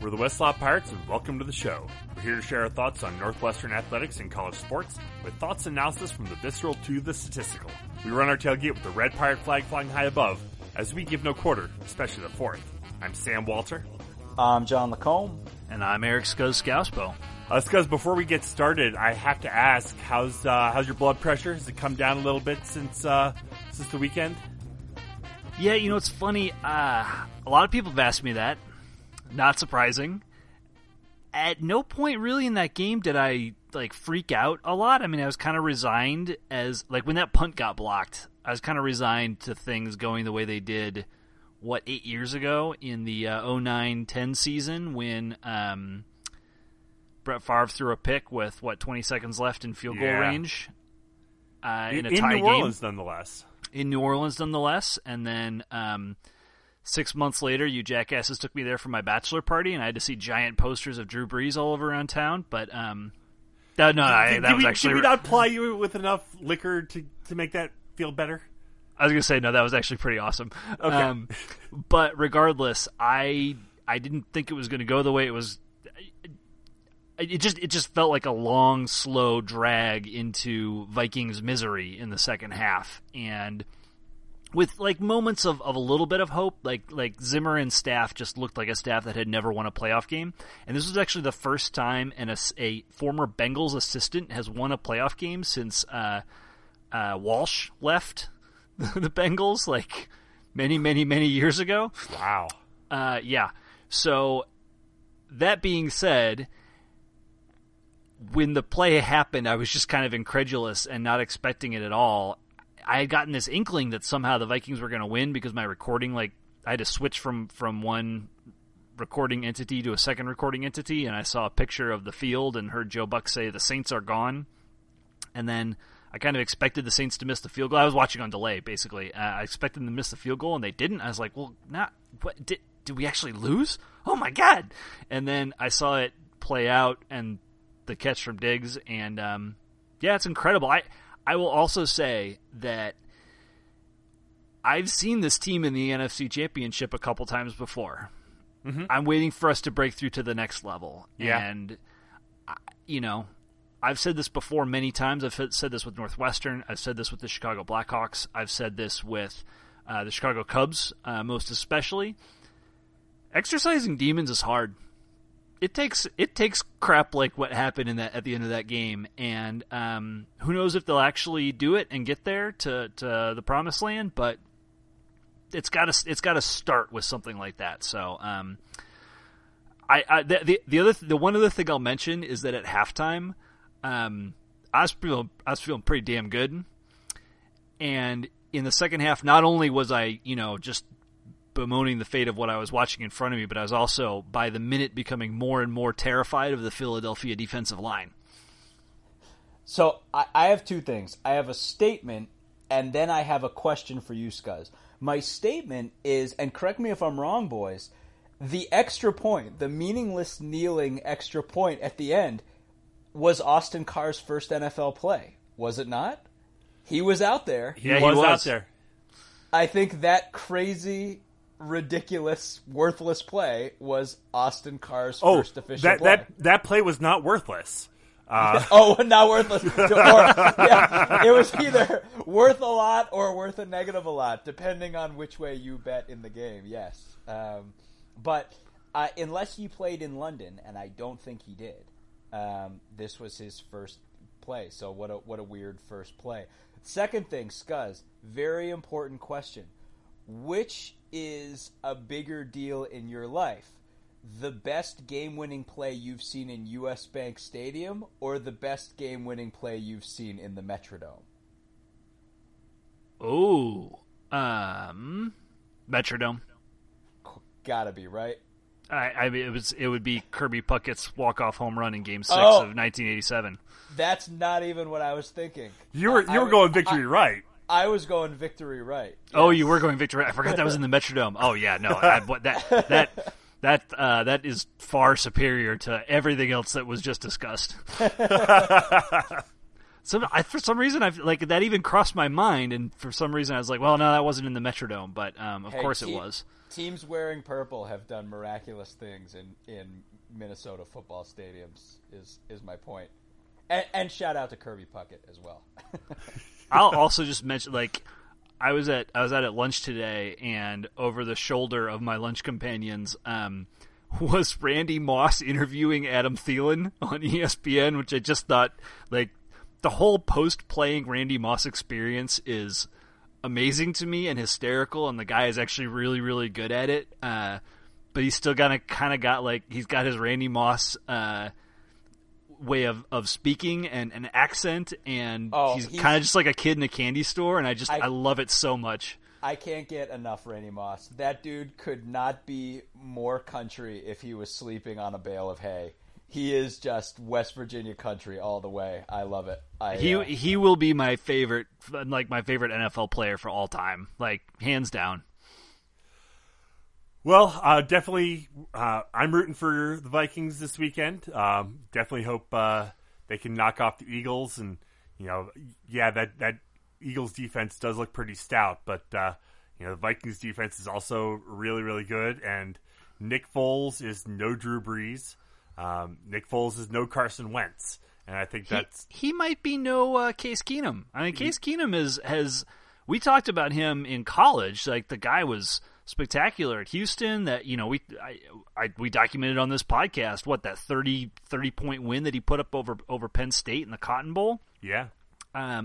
We're the Westlaw Pirates, and welcome to the show. We're here to share our thoughts on Northwestern athletics and college sports, with thoughts and analysis from the visceral to the statistical. We run our tailgate with the red pirate flag flying high above, as we give no quarter, especially the fourth. I'm Sam Walter. I'm John Lacombe. And I'm Eric Scouzgauspo. Scuzz, before we get started, I have to ask, how's your blood pressure? Has it come down a little bit since the weekend? Yeah, you know, it's funny. A lot of people have asked me that. Not surprising. At no point really in that game did I freak out a lot. I mean, I was kind of resigned as when that punt got blocked. I was kind of resigned to things going the way they did. What, 8 years ago in the 09-10 season when Brett Favre threw a pick with 20 seconds left in field goal range in a tie game. In New Orleans, nonetheless, and then 6 months later, you jackasses took me there for my bachelor party, and I had to see giant posters of Drew Brees all over around town. But Did we not ply you with enough liquor to make that feel better? I was gonna say no. That was actually pretty awesome. Okay. But regardless, I didn't think it was gonna go the way it was. It just felt like a long, slow drag into Vikings misery in the second half, and with moments of a little bit of hope, like Zimmer and staff just looked like a staff that had never won a playoff game, and this was actually the first time a former Bengals assistant has won a playoff game since Walsh left the Bengals many years ago. Wow. Yeah. So that being said, when the play happened, I was just kind of incredulous and not expecting it at all. I had gotten this inkling that somehow the Vikings were going to win because my recording, I had to switch from one recording entity to a second recording entity, and I saw a picture of the field and heard Joe Buck say, "The Saints are gone." And then I kind of expected the Saints to miss the field goal. I was watching on delay, basically. I expected them to miss the field goal, and they didn't. I was like, well, what? Did we actually lose? Oh, my God. And then I saw it play out and the catch from Diggs, and it's incredible. I will also say that I've seen this team in the NFC Championship a couple times before. Mm-hmm. I'm waiting for us to break through to the next level. Yeah. And, I've said this before many times. I've said this with Northwestern. I've said this with the Chicago Blackhawks. I've said this with the Chicago Cubs, most especially. Exercising demons is hard. It takes crap like what happened at the end of that game, and who knows if they'll actually do it and get there to the promised land. But it's got to start with something like that. So the one other thing I'll mention is that at halftime, I was feeling pretty damn good, and in the second half, not only was I just bemoaning the fate of what I was watching in front of me, but I was also, by the minute, becoming more and more terrified of the Philadelphia defensive line. So I have two things. I have a statement, and then I have a question for you, Scuzz. My statement is, and correct me if I'm wrong, boys, the extra point, the meaningless kneeling extra point at the end, was Austin Carr's first NFL play, was it not? He was out there. He was out there. I think that crazy, ridiculous, worthless play was Austin Carr's first official play. That play was not worthless. Not worthless. It was either worth a lot or worth a negative a lot, depending on which way you bet in the game, yes. But unless he played in London, and I don't think he did, this was his first play. So what a weird first play. Second thing, Scuzz, very important question. Which is a bigger deal in your life? The best game-winning play you've seen in U.S. Bank Stadium, or the best game-winning play you've seen in the Metrodome? Metrodome. Gotta be, right? I mean, it would be Kirby Puckett's walk-off home run in Game 6 of 1987. That's not even what I was thinking. You were going victory right. I was going victory right. Yes. Oh, you were going victory right. I forgot that was in the Metrodome. Oh yeah, no, that is far superior to everything else that was just discussed. For some reason, I like that even crossed my mind, and for some reason I was like, well, no, that wasn't in the Metrodome, but of course it was. Teams wearing purple have done miraculous things in Minnesota football stadiums is my point. And shout out to Kirby Puckett as well. I'll also just mention, like, I was at lunch today, and over the shoulder of my lunch companions was Randy Moss interviewing Adam Thielen on ESPN, which I just thought, like, the whole post-playing Randy Moss experience is amazing to me and hysterical, and the guy is actually really, really good at it. But he's still got his Randy Moss way of speaking and an accent, and he's kind of just like a kid in a candy store, and I love it so much. I can't get enough Randy Moss. That dude could not be more country if he was sleeping on a bale of hay. He is just West Virginia country all the way. I love it. He will be my favorite NFL player for all time, like, hands down. Well, definitely, I'm rooting for the Vikings this weekend. Definitely hope they can knock off the Eagles, and that Eagles defense does look pretty stout, but the Vikings defense is also really, really good, and Nick Foles is no Drew Brees. Nick Foles is no Carson Wentz, and I think that's... He might be no Case Keenum. I mean, Case Keenum has... We talked about him in college. Like, the guy was spectacular at Houston. That, we documented on this podcast, that 30-point win that he put up over Penn State in the Cotton Bowl? Yeah. Or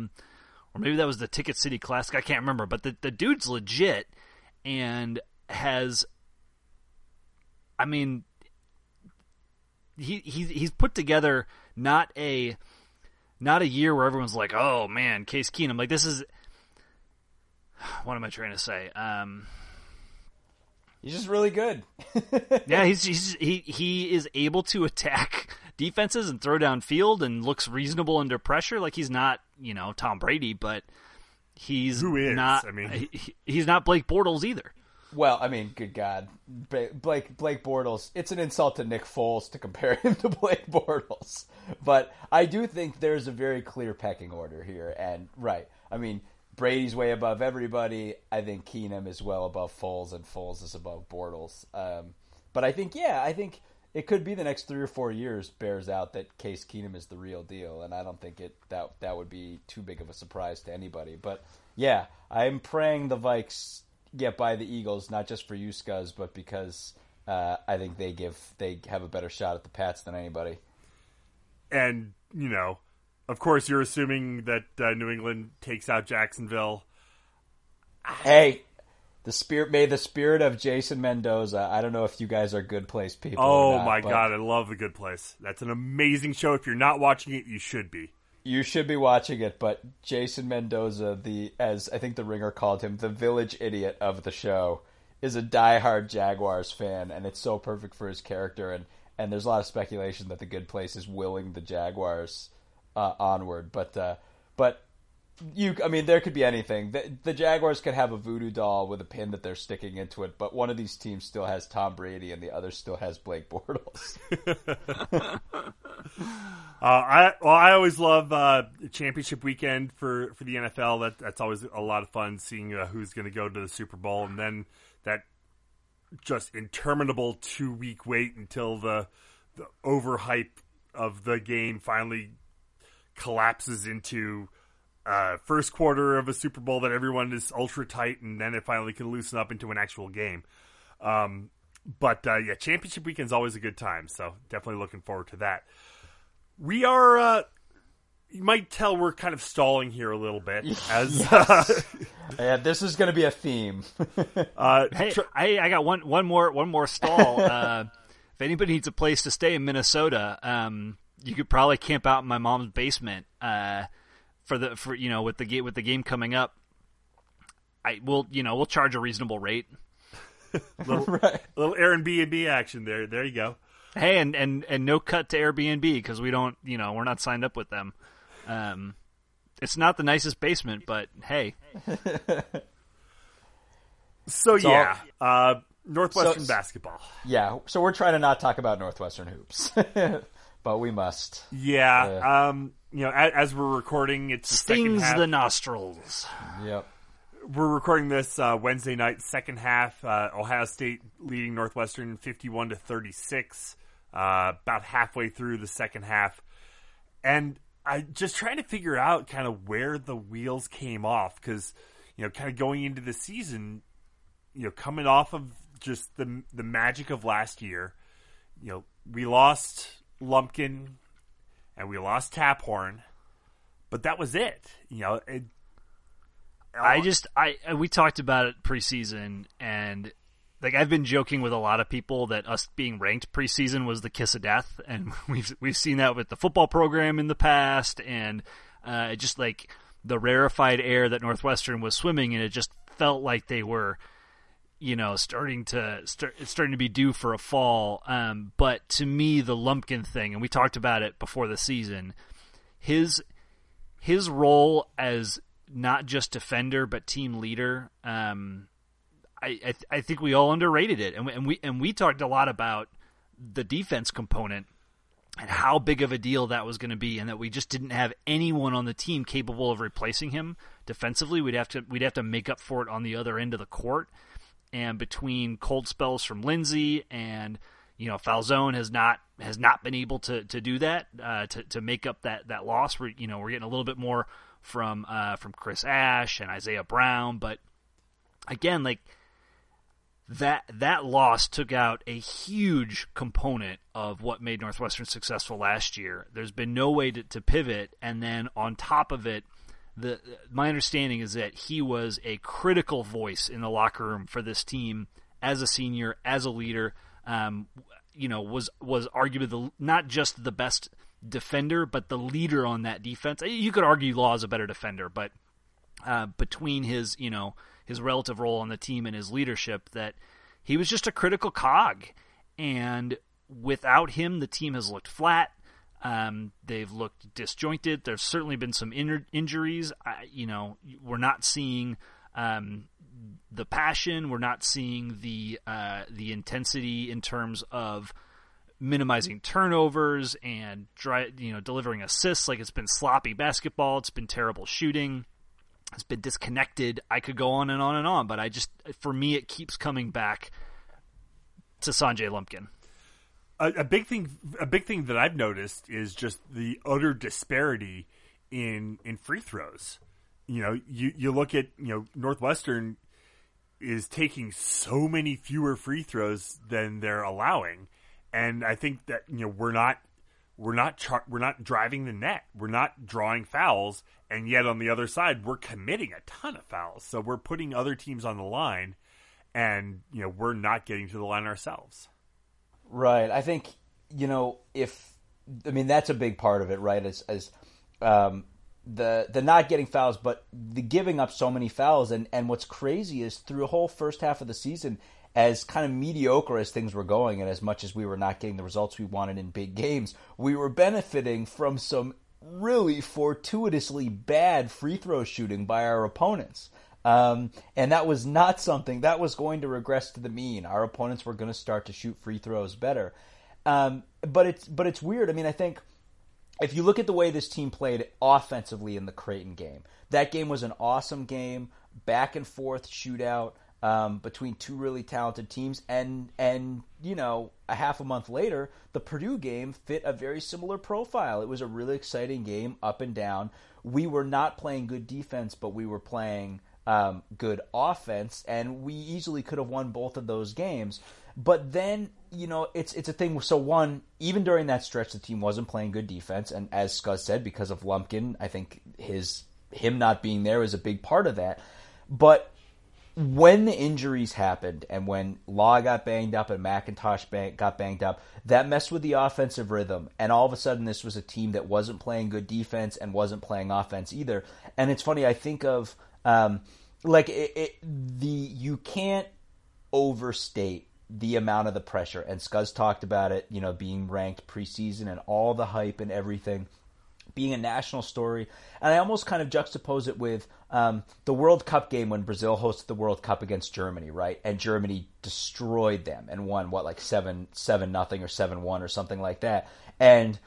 maybe that was the Ticket City Classic. I can't remember. But the dude's legit and has... I mean... He's put together not a year where everyone's like, oh man, Case Keenum, like, this is... what am I trying to say? He's just really good. Yeah, he is able to attack defenses and throw downfield and looks reasonable under pressure. Like, he's not Tom Brady, but he's not Blake Bortles either. Well, I mean, good God, Blake Bortles. It's an insult to Nick Foles to compare him to Blake Bortles, but I do think there's a very clear pecking order here. And right, I mean, Brady's way above everybody. I think Keenum is well above Foles, and Foles is above Bortles. But I think it could be the next 3 or 4 years bears out that Case Keenum is the real deal, and I don't think that would be too big of a surprise to anybody. But yeah, I'm praying the Vikes get by the Eagles, not just for you, Scuzz, but because I think they have a better shot at the Pats than anybody. And, of course, you're assuming that New England takes out Jacksonville. Hey, the spirit of Jason Mendoza. I don't know if you guys are Good Place people. Oh, or not, God, I love The Good Place. That's an amazing show. If you're not watching it, you should be. You should be watching it, but Jason Mendoza, as I think the Ringer called him, the village idiot of the show, is a diehard Jaguars fan, and it's so perfect for his character. And there's a lot of speculation that The Good Place is willing the Jaguars onward. But there could be anything. The Jaguars could have a voodoo doll with a pin that they're sticking into it, but one of these teams still has Tom Brady and the other still has Blake Bortles. I always love championship weekend for the NFL. That's always a lot of fun, seeing who's going to go to the Super Bowl, and then that just interminable 2-week wait until the overhype of the game finally collapses into... first quarter of a Super Bowl that everyone is ultra tight, and then it finally can loosen up into an actual game. But championship weekend's always a good time, so definitely looking forward to that. We are, you might tell we're kind of stalling here a little bit. This is going to be a theme. I got one more stall. If anybody needs a place to stay in Minnesota, you could probably camp out in my mom's basement. With the game coming up, we'll charge a reasonable rate. Little Airbnb action there. There you go. Hey, and no cut to Airbnb, because we don't, we're not signed up with them. It's not the nicest basement, but hey. Northwestern basketball. Yeah. So we're trying to not talk about Northwestern hoops, but we must. Yeah. you know, as we're recording, it's the second half. Stings the nostrils. Yep. We're recording this Wednesday night, second half. Ohio State leading Northwestern 51-36, about halfway through the second half. And I just trying to figure out kind of where the wheels came off, because, you know, kind of going into the season, you know, coming off of just the magic of last year, you know, we lost Lumpkin and we lost Taphorn, but that was it. You know, we talked about it preseason, and like I've been joking with a lot of people that us being ranked preseason was the kiss of death, and we've seen that with the football program in the past, and just like the rarefied air that Northwestern was swimming, and it just felt like they were, you know, starting to be due for a fall. But to me, the Lumpkin thing, and we talked about it before the season, his role as not just defender but team leader. I think we all underrated it, and we talked a lot about the defense component and how big of a deal that was going to be, and that we just didn't have anyone on the team capable of replacing him defensively. We'd have to make up for it on the other end of the court, and between cold spells from Lindsay and, you know, Falzone has not been able to do that to make up that loss. We're getting a little bit more from Chris Ash and Isaiah Brown, but again, like that loss took out a huge component of what made Northwestern successful last year. There's been no way to pivot, and then on top of it, my understanding is that he was a critical voice in the locker room for this team as a senior, as a leader. Was arguably not just the best defender, but the leader on that defense. You could argue Law is a better defender, but between his relative role on the team and his leadership, that he was just a critical cog. And without him, the team has looked flat. They've looked disjointed. There's certainly been some injuries. We're not seeing the passion. We're not seeing the intensity in terms of minimizing turnovers and delivering assists. Like, it's been sloppy basketball. It's been terrible shooting. It's been disconnected. I could go on and on and on, but for me, it keeps coming back to Sanjay Lumpkin. A big thing that I've noticed is just the utter disparity in free throws. You know, you look at, Northwestern is taking so many fewer free throws than they're allowing, and I think that, we're not driving the net, we're not drawing fouls, and yet on the other side we're committing a ton of fouls. So we're putting other teams on the line, and we're not getting to the line ourselves. Right. I think, that's a big part of it, right? As the not getting fouls, but the giving up so many fouls. And what's crazy is through the whole first half of the season, as kind of mediocre as things were going, and as much as we were not getting the results we wanted in big games, we were benefiting from some really fortuitously bad free throw shooting by our opponents. And that was not something that was going to regress to the mean. Our opponents were going to start to shoot free throws better. But it's weird. I think if you look at the way this team played offensively in the Creighton game, that game was an awesome game, back and forth shootout, between two really talented teams. And a half a month later, the Purdue game fit a very similar profile. It was a really exciting game, up and down. We were not playing good defense, but we were playing good offense, and we easily could have won both of those games. But then, it's a thing. So one, even during that stretch, the team wasn't playing good defense, and as Scuzz said, because of Lumpkin, I think him not being there is a big part of that. But when the injuries happened, and when Law got banged up and McIntosh got banged up, that messed with the offensive rhythm. And all of a sudden, this was a team that wasn't playing good defense and wasn't playing offense either. And it's funny, I think of you can't overstate the amount of the pressure. And Scuzz talked about it, being ranked preseason and all the hype and everything, being a national story. And I almost kind of juxtapose it with the World Cup game when Brazil hosted the World Cup against Germany, right? And Germany destroyed them and won, 7-0 or 7-1 or something like that. And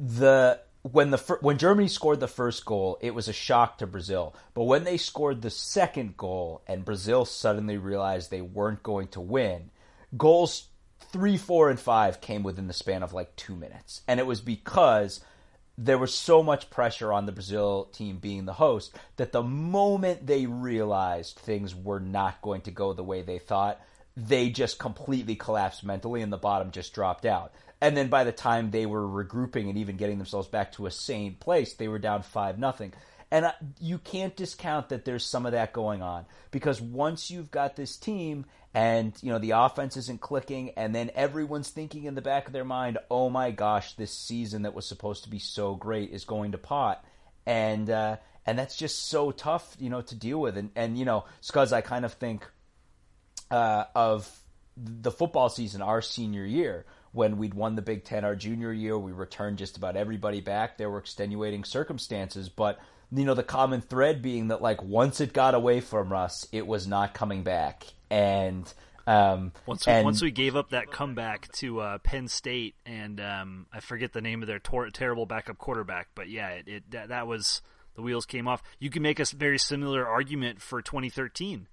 the when Germany scored the first goal, it was a shock to Brazil. But when they scored the second goal and Brazil suddenly realized they weren't going to win, goals 3, 4, and 5 came within the span of like 2 minutes. And it was because there was so much pressure on the Brazil team being the host that the moment they realized things were not going to go the way they thought, they just completely collapsed mentally and the bottom just dropped out. And then by the time they were regrouping and even getting themselves back to a sane place, they were down 5-0. And you can't discount that there's some of that going on, because once you've got this team and you know the offense isn't clicking, and then everyone's thinking in the back of their mind, oh my gosh, this season that was supposed to be so great is going to pot. And that's just so tough, you know, to deal with. And you know, Scuzz, I kind of think of the football season our senior year, when we'd won the Big Ten our junior year, we returned just about everybody back. There were extenuating circumstances, but you know, the common thread being that like once it got away from us, it was not coming back. And once we gave up that comeback to Penn State, and I forget the name of their terrible backup quarterback, but yeah, that was, the wheels came off. You can make a very similar argument for 2013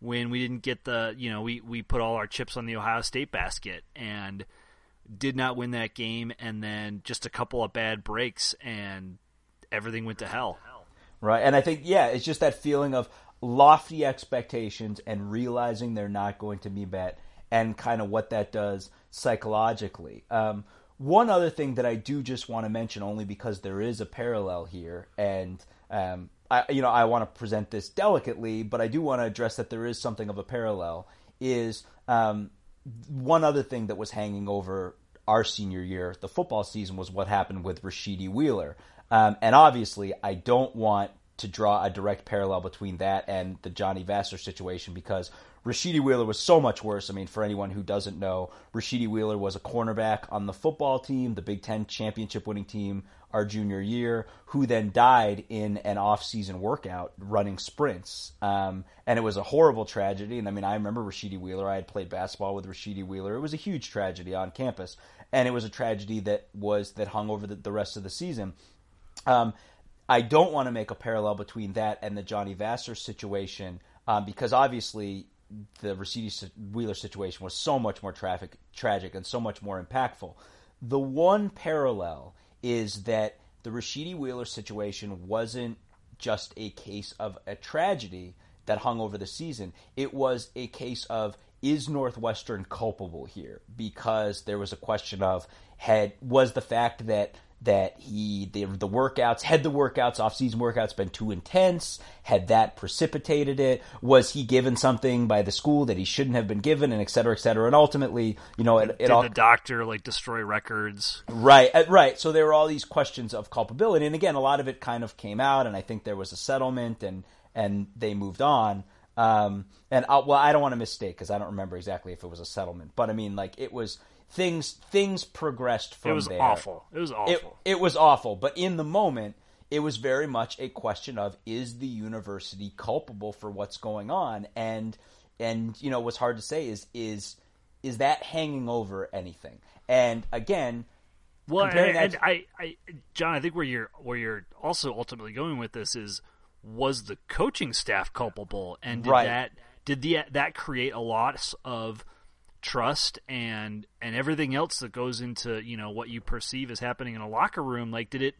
when we didn't get the, you know, we put all our chips on the Ohio State basket and did not win that game, and then just a couple of bad breaks and everything went to hell. Right, and I think, yeah, it's just that feeling of lofty expectations and realizing they're not going to be met, and kind of what that does psychologically. One other thing that I do just want to mention, only because there is a parallel here, and I want to present this delicately, but I do want to address that there is something of a parallel, is one other thing that was hanging over our senior year, the football season, was what happened with Rashidi Wheeler. And obviously, I don't want to draw a direct parallel between that and the Johnny Vassar situation, because Rashidi Wheeler was so much worse. I mean, for anyone who doesn't know, Rashidi Wheeler was a cornerback on the football team, the Big Ten championship-winning team our junior year, who then died in an off-season workout running sprints. And it was a horrible tragedy. And I mean, I remember Rashidi Wheeler. I had played basketball with Rashidi Wheeler. It was a huge tragedy on campus. And it was a tragedy that hung over the rest of the season. I don't want to make a parallel between that and the Johnny Vassar situation, because obviously the Rashidi Wheeler situation was so much more tragic and so much more impactful. The one parallel is that the Rashidi Wheeler situation wasn't just a case of a tragedy that hung over the season. It was a case of, is Northwestern culpable here? Because there was a question of, was the fact that the off-season workouts been too intense? Had that precipitated it? Was he given something by the school that he shouldn't have been given, and et cetera, et cetera? And ultimately, you know, did the doctor destroy records? Right. So there were all these questions of culpability, and again, a lot of it kind of came out, and I think there was a settlement, and they moved on. I don't want to misstate, because I don't remember exactly if it was a settlement, but I mean, like, it was. Things progressed from there. It was awful. But in the moment, it was very much a question of, is the university culpable for what's going on? And you know, what's hard to say is that hanging over anything? And again, John, I think where you're also ultimately going with this is, was the coaching staff culpable? And did that create a lot of trust and everything else that goes into, you know, what you perceive as happening in a locker room? Like, did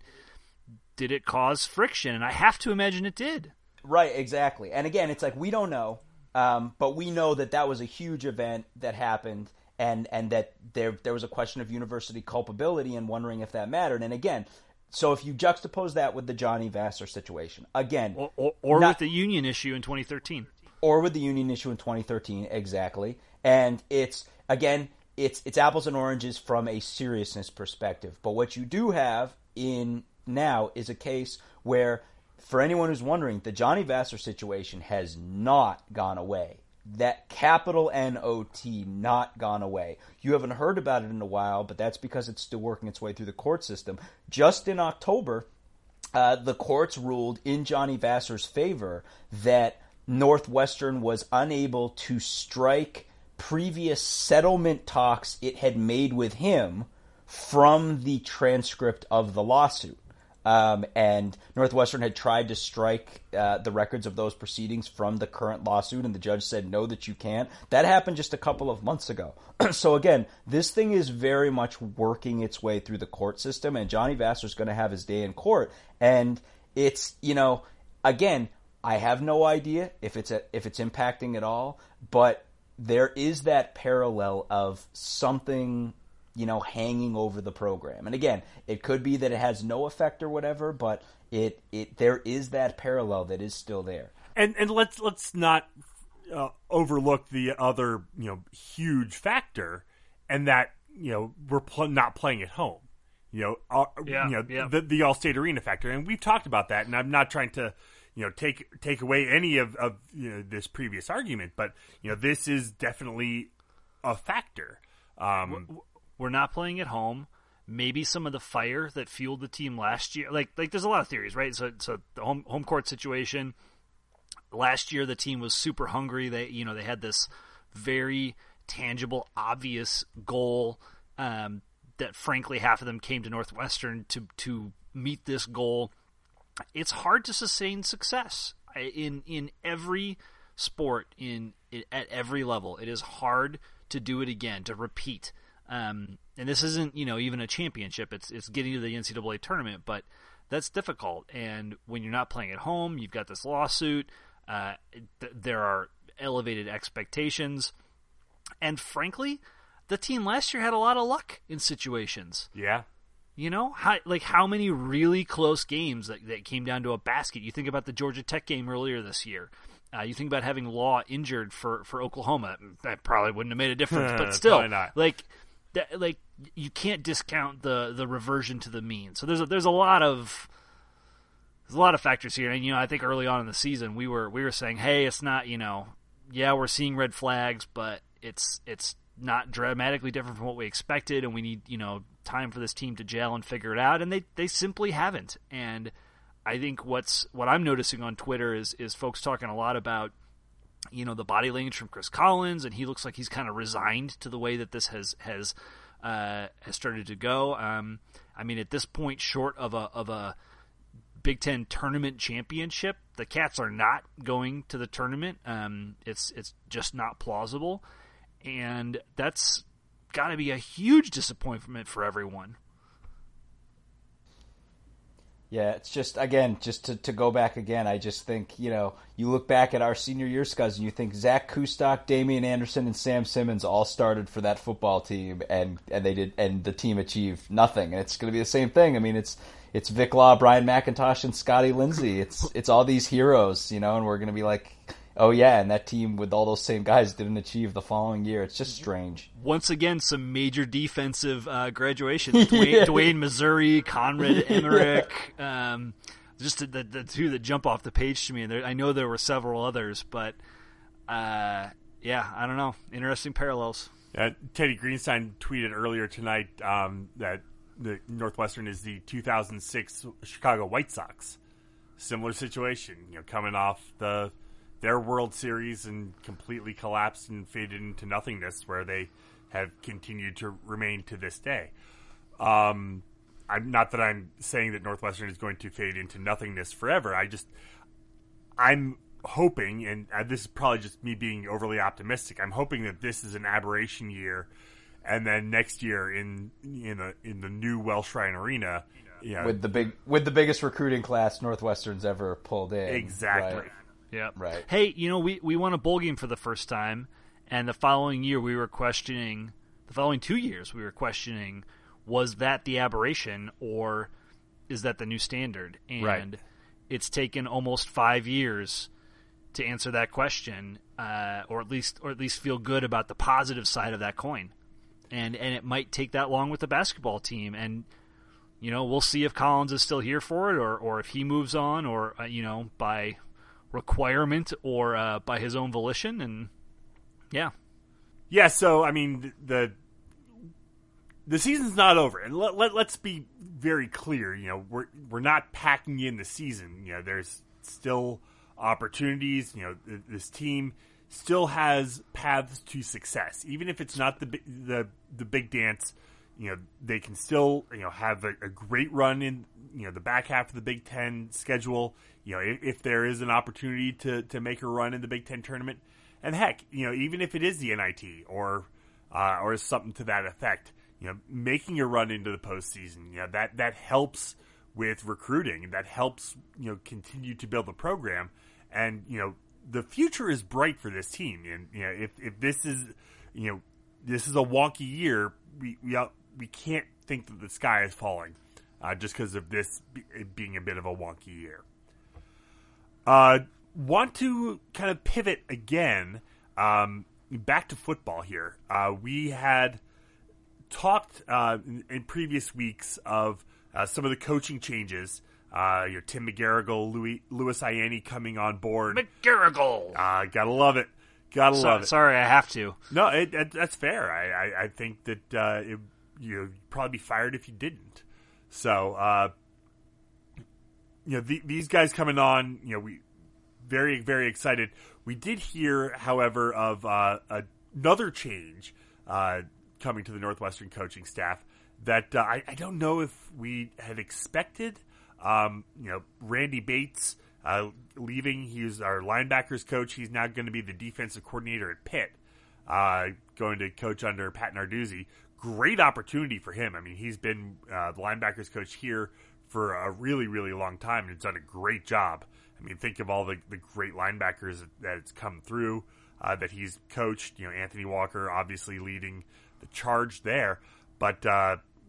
it cause friction? And I have to imagine it did. Right, exactly. And again, it's like, we don't know, but we know that was a huge event that happened, and that there was a question of university culpability and wondering if that mattered. And again, so if you juxtapose that with the Johnny Vassar situation, again, or with the union issue in 2013. Or with the union issue in 2013, exactly. And it's apples and oranges from a seriousness perspective. But what you do have in now is a case where, for anyone who's wondering, the Johnny Vassar situation has not gone away. That capital N-O-T, not gone away. You haven't heard about it in a while, but that's because it's still working its way through the court system. Just in October, the courts ruled in Johnny Vassar's favor that Northwestern was unable to strike previous settlement talks it had made with him from the transcript of the lawsuit. And Northwestern had tried to strike the records of those proceedings from the current lawsuit, and the judge said, no, that you can't. That happened just a couple of months ago. So again, this thing is very much working its way through the court system, and Johnny Vassar's going to have his day in court. And it's, you know, again, I have no idea if it's impacting at all, but there is that parallel of something, you know, hanging over the program. And again, it could be that it has no effect or whatever, but it there is that parallel that is still there. And let's not overlook the other, you know, huge factor, and that, you know, we're not playing at home. You know, the Allstate Arena factor, and we've talked about that. And I'm not trying to, you know, take away any of you know, this previous argument, but you know, this is definitely a factor. We're not playing at home. Maybe some of the fire that fueled the team last year, like there's a lot of theories, right? So the home court situation last year, the team was super hungry. They, you know, they had this very tangible, obvious goal that frankly half of them came to Northwestern to meet this goal. It's hard to sustain success in every sport, at every level. It is hard to do it again, to repeat. And this isn't, you know, even a championship. It's getting to the NCAA tournament, but that's difficult. And when you're not playing at home, you've got this lawsuit. There are elevated expectations, and frankly, the team last year had a lot of luck in situations. Yeah. You know, how many really close games that came down to a basket? You think about the Georgia Tech game earlier this year. You think about having Law injured for Oklahoma. That probably wouldn't have made a difference, but still, like you can't discount the reversion to the mean. So there's a lot of factors here, and you know, I think early on in the season we were saying, hey, it's not, you know, yeah, we're seeing red flags, but it's not dramatically different from what we expected, and we need, you know, time for this team to gel and figure it out, and they simply haven't. And I think what I'm noticing on Twitter is folks talking a lot about, you know, the body language from Chris Collins, and he looks like he's kind of resigned to the way that this has started to go. I mean, at this point, short of a Big Ten tournament championship, the Cats are not going to the tournament. It's just not plausible, and that's got to be a huge disappointment for everyone. Yeah, it's just, again, just to go back again, I just think, you know, you look back at our senior year, Scuzz, and you think Zach Kustak, Damian Anderson, and Sam Simmons all started for that football team, and the team achieved nothing. And it's going to be the same thing. I mean, it's Vic Law, Brian McIntosh, and Scotty Lindsay. It's all these heroes, you know, and we're going to be like, oh yeah, and that team with all those same guys didn't achieve the following year. It's just strange. Once again, some major defensive graduation. Dwayne, Missouri, Conrad Emmerich, just the two that jump off the page to me. And I know there were several others, but yeah, I don't know. Interesting parallels. Teddy Greenstein tweeted earlier tonight that the Northwestern is the 2006 Chicago White Sox. Similar situation, you know, coming off their World Series and completely collapsed and faded into nothingness, where they have continued to remain to this day. I'm not that I'm saying that Northwestern is going to fade into nothingness forever. I'm hoping, and this is probably just me being overly optimistic, I'm hoping that this is an aberration year, and then next year in the new Welsh Shrine Arena, you know, with the biggest recruiting class Northwestern's ever pulled in. Exactly. Right? Yeah. Right. Hey, you know, we won a bowl game for the first time, and the following 2 years we were questioning, was that the aberration or is that the new standard? And It's taken almost 5 years to answer that question, or at least feel good about the positive side of that coin. And it might take that long with the basketball team, and you know, we'll see if Collins is still here for it, or if he moves on, or you know, by requirement or by his own volition. And yeah, so I mean, the season's not over, and let's be very clear, you know, we're not packing in the season. You know, there's still opportunities. You know, this team still has paths to success, even if it's not the big dance, you know, they can still, you know, have a great run in, you know, the back half of the Big Ten schedule, you know, if there is an opportunity to make a run in the Big Ten tournament. And heck, you know, even if it is the NIT or something to that effect, you know, making a run into the postseason, you know, that helps with recruiting. That helps, you know, continue to build the program. And, you know, the future is bright for this team. And, you know, if this is, you know, this is a wonky year, we can't think that the sky is falling just because of this being a bit of a wonky year. Want to kind of pivot again back to football here. We had talked in previous weeks of some of the coaching changes. You know, Tim McGarigal, Louis Ianni coming on board. McGarigal! Gotta love it. Love it. Sorry, I have to. No, that's fair. I think that you'd probably be fired if you didn't. So, you know, these guys coming on, you know, we very, very excited. We did hear, however, of another change coming to the Northwestern coaching staff that I don't know if we had expected. You know, Randy Bates leaving. He was our linebackers coach. He's now going to be the defensive coordinator at Pitt, going to coach under Pat Narduzzi. Great opportunity for him. I mean, he's been the linebackers coach here for a really, really long time, and he's done a great job. I mean, think of all the great linebackers that's come through that he's coached. You know, Anthony Walker obviously leading the charge there, but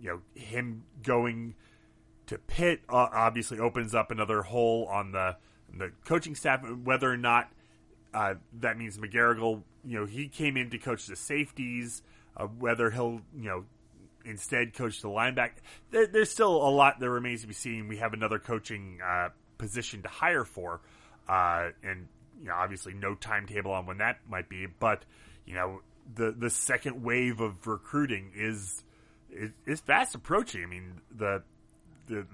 you know, him going to Pitt obviously opens up another hole on the coaching staff. Whether or not that means McGarigal, you know, he came in to coach the safeties. Whether he'll, you know, instead coach the linebacker, there's still a lot that remains to be seen. We have another coaching position to hire for, and you know, obviously no timetable on when that might be. But you know, the second wave of recruiting is fast approaching. I mean, the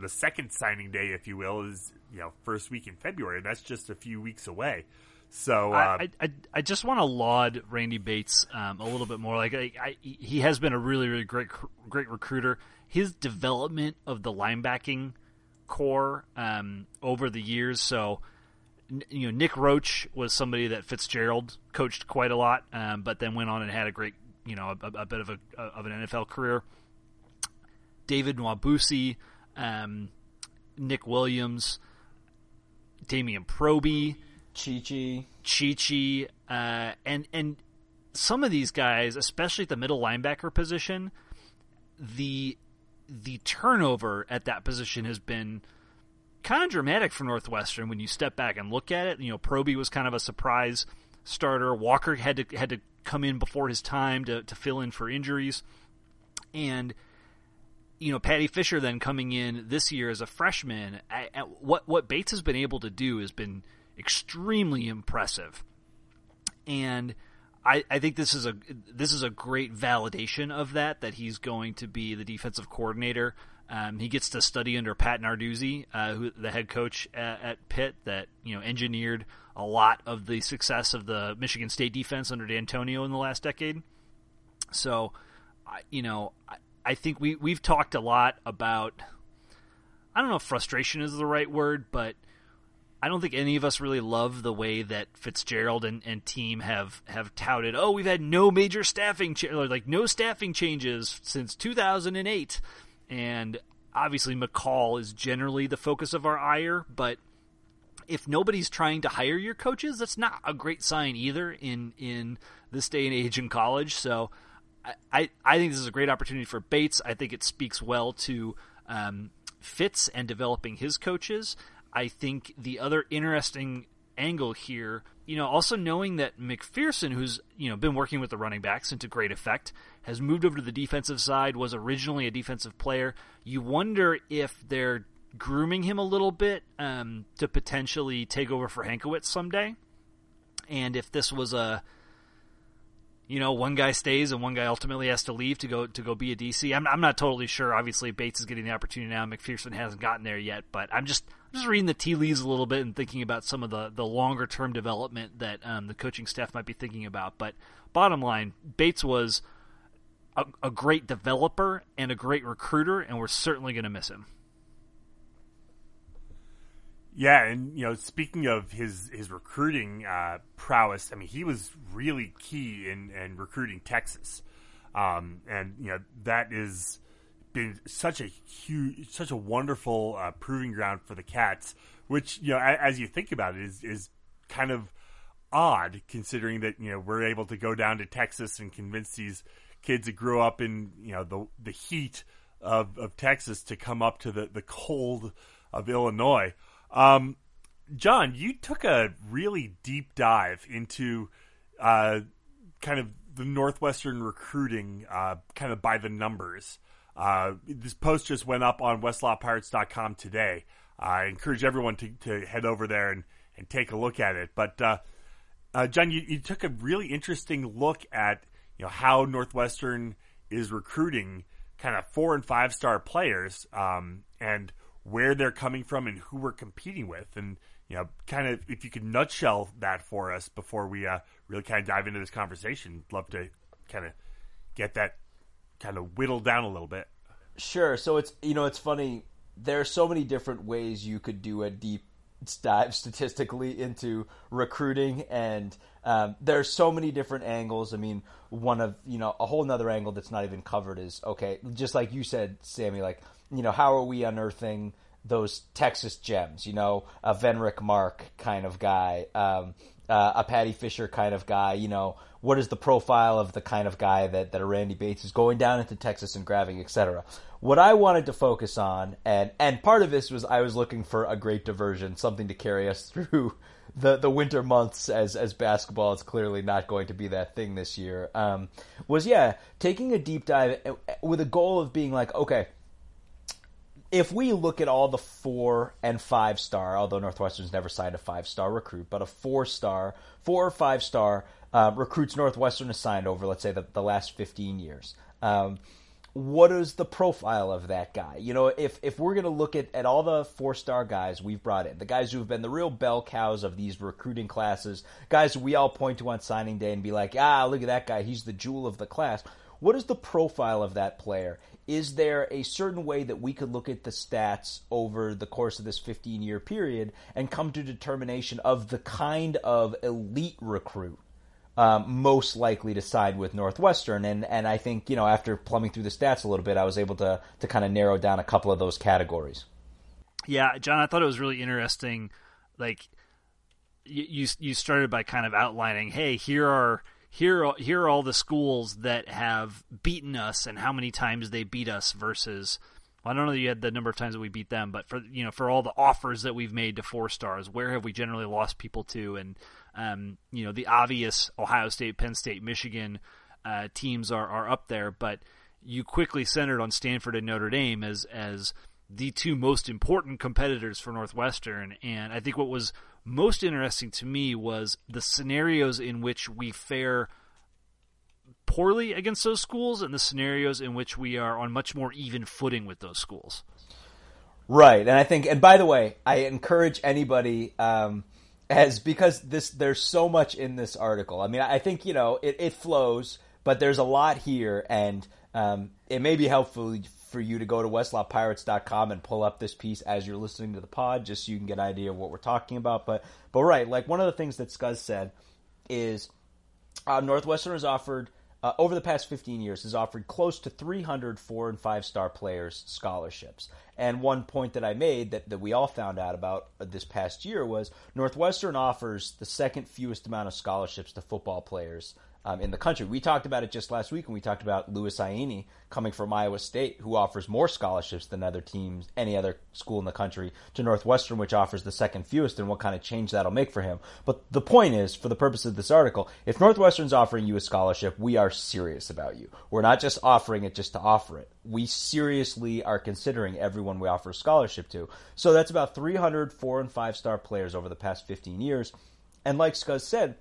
second signing day, if you will, is, you know, first week in February. That's just a few weeks away. So I just want to laud Randy Bates a little bit more. Like he has been a really, really great recruiter. His development of the linebacking core over the years. So you know, Nick Roach was somebody that Fitzgerald coached quite a lot, but then went on and had a great, you know, a bit of an NFL career. David Nwabusi. Nick Williams, Damian Proby, Chichi, and some of these guys, especially at the middle linebacker position, the turnover at that position has been kind of dramatic for Northwestern when you step back and look at it. You know, Proby was kind of a surprise starter. Walker had to come in before his time to fill in for injuries, and you know, Patty Fisher then coming in this year as a freshman. What Bates has been able to do has been extremely impressive, and I think this is a great validation of that he's going to be the defensive coordinator. He gets to study under Pat Narduzzi, who the head coach at Pitt that, you know, engineered a lot of the success of the Michigan State defense under D'Antonio in the last decade. So, you know, I think we've talked a lot about, I don't know if frustration is the right word, but I don't think any of us really love the way that Fitzgerald and team have touted, oh, we've had no major staffing, no staffing changes since 2008. And obviously McCall is generally the focus of our ire, but if nobody's trying to hire your coaches, that's not a great sign either in this day and age in college. So I think this is a great opportunity for Bates. I think it speaks well to Fitz and developing his coaches. I think the other interesting angle here, you know, also knowing that McPherson, who's, you know, been working with the running backs and to great effect, has moved over to the defensive side, was originally a defensive player. You wonder if they're grooming him a little bit to potentially take over for Hankowitz someday. And if this was a, you know, one guy stays and one guy ultimately has to leave to go be a DC. I'm not totally sure. Obviously, Bates is getting the opportunity now. McPherson hasn't gotten there yet, but I'm just reading the tea leaves a little bit and thinking about some of the longer term development that the coaching staff might be thinking about. But bottom line, Bates was a great developer and a great recruiter, and we're certainly going to miss him. Yeah, and you know, speaking of his recruiting prowess, I mean, he was really key in recruiting Texas, and you know that has been such a wonderful proving ground for the Cats. Which, you know, as you think about it, is kind of odd considering that you know we're able to go down to Texas and convince these kids that grew up in you know the heat of Texas to come up to the cold of Illinois. John, you took a really deep dive into kind of the Northwestern recruiting kind of by the numbers. This post just went up on westlawpirates.com today. I encourage everyone to head over there and take a look at it. But John, you took a really interesting look at you know how Northwestern is recruiting kind of 4 and 5 star players and where they're coming from and who we're competing with. And, you know, kind of if you could nutshell that for us before we really kind of dive into this conversation, love to kind of get that kind of whittled down a little bit. Sure. So it's, you know, it's funny. There are so many different ways you could do a deep dive statistically into recruiting, and there are so many different angles. I mean, one of, you know, a whole nother angle that's not even covered is, okay, just like you said, Sammy, like, you know, how are we unearthing those Texas gems? You know, a Venrick Mark kind of guy, a Patty Fisher kind of guy. You know, what is the profile of the kind of guy that a Randy Bates is going down into Texas and grabbing, etc. What I wanted to focus on, and part of this was I was looking for a great diversion, something to carry us through the winter months as basketball is clearly not going to be that thing this year. Taking a deep dive with a goal of being like, okay, if we look at all the 4 and 5 star, although Northwestern's never signed a 5 star recruit, but a 4 or 5 star recruits Northwestern has signed over, let's say, the last 15 years. What is the profile of that guy? You know, if we're going to look at all the 4 star guys we've brought in, the guys who have been the real bell cows of these recruiting classes, guys we all point to on signing day and be like, look at that guy, he's the jewel of the class. What is the profile of that player? Is there a certain way that we could look at the stats over the course of this 15-year period and come to determination of the kind of elite recruit most likely to side with Northwestern? And I think, you know, after plumbing through the stats a little bit, I was able to kind of narrow down a couple of those categories. Yeah, John, I thought it was really interesting. Like, you started by kind of outlining, hey, here are all the schools that have beaten us and how many times they beat us versus, well, I don't know that you had the number of times that we beat them, but for, you know, for all the offers that we've made to 4 stars, where have we generally lost people to? And, you know, the obvious Ohio State, Penn State, Michigan teams are up there, but you quickly centered on Stanford and Notre Dame as the two most important competitors for Northwestern. And I think what was most interesting to me was the scenarios in which we fare poorly against those schools and the scenarios in which we are on much more even footing with those schools. Right. And I think, and by the way, I encourage anybody, because there's so much in this article. I mean, I think, you know, it flows, but there's a lot here, and it may be helpful for you to go to westlawpirates.com and pull up this piece as you're listening to the pod, just so you can get an idea of what we're talking about. But right, like one of the things that Scuzz said is Northwestern has offered, over the past 15 years, has offered close to 300 4 and 5 star players scholarships. And one point that I made that we all found out about this past year was Northwestern offers the second fewest amount of scholarships to football players in the country. We talked about it just last week when we talked about Louis Iannini coming from Iowa State, who offers more scholarships than other teams, any other school in the country, to Northwestern, which offers the second fewest, and what kind of change that'll make for him. But the point is, for the purpose of this article, if Northwestern's offering you a scholarship, we are serious about you. We're not just offering it just to offer it. We seriously are considering everyone we offer a scholarship to. So that's about 300 4 and 5 star players over the past 15 years. And like Scuzz said,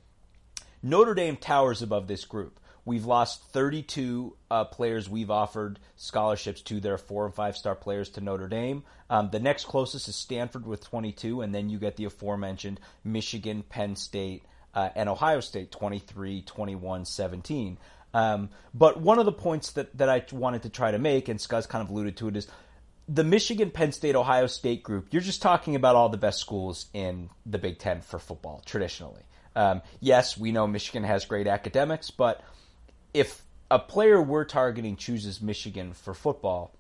Notre Dame towers above this group. We've lost 32 players we've offered scholarships to. There are 4 and 5 star players to Notre Dame. The next closest is Stanford with 22, and then you get the aforementioned Michigan, Penn State, and Ohio State, 23, 21, 17. But one of the points that I wanted to try to make, and Scuzz kind of alluded to it, is the Michigan, Penn State, Ohio State group. You're just talking about all the best schools in the Big Ten for football, traditionally. Yes, we know Michigan has great academics, but if a player we're targeting chooses Michigan for football,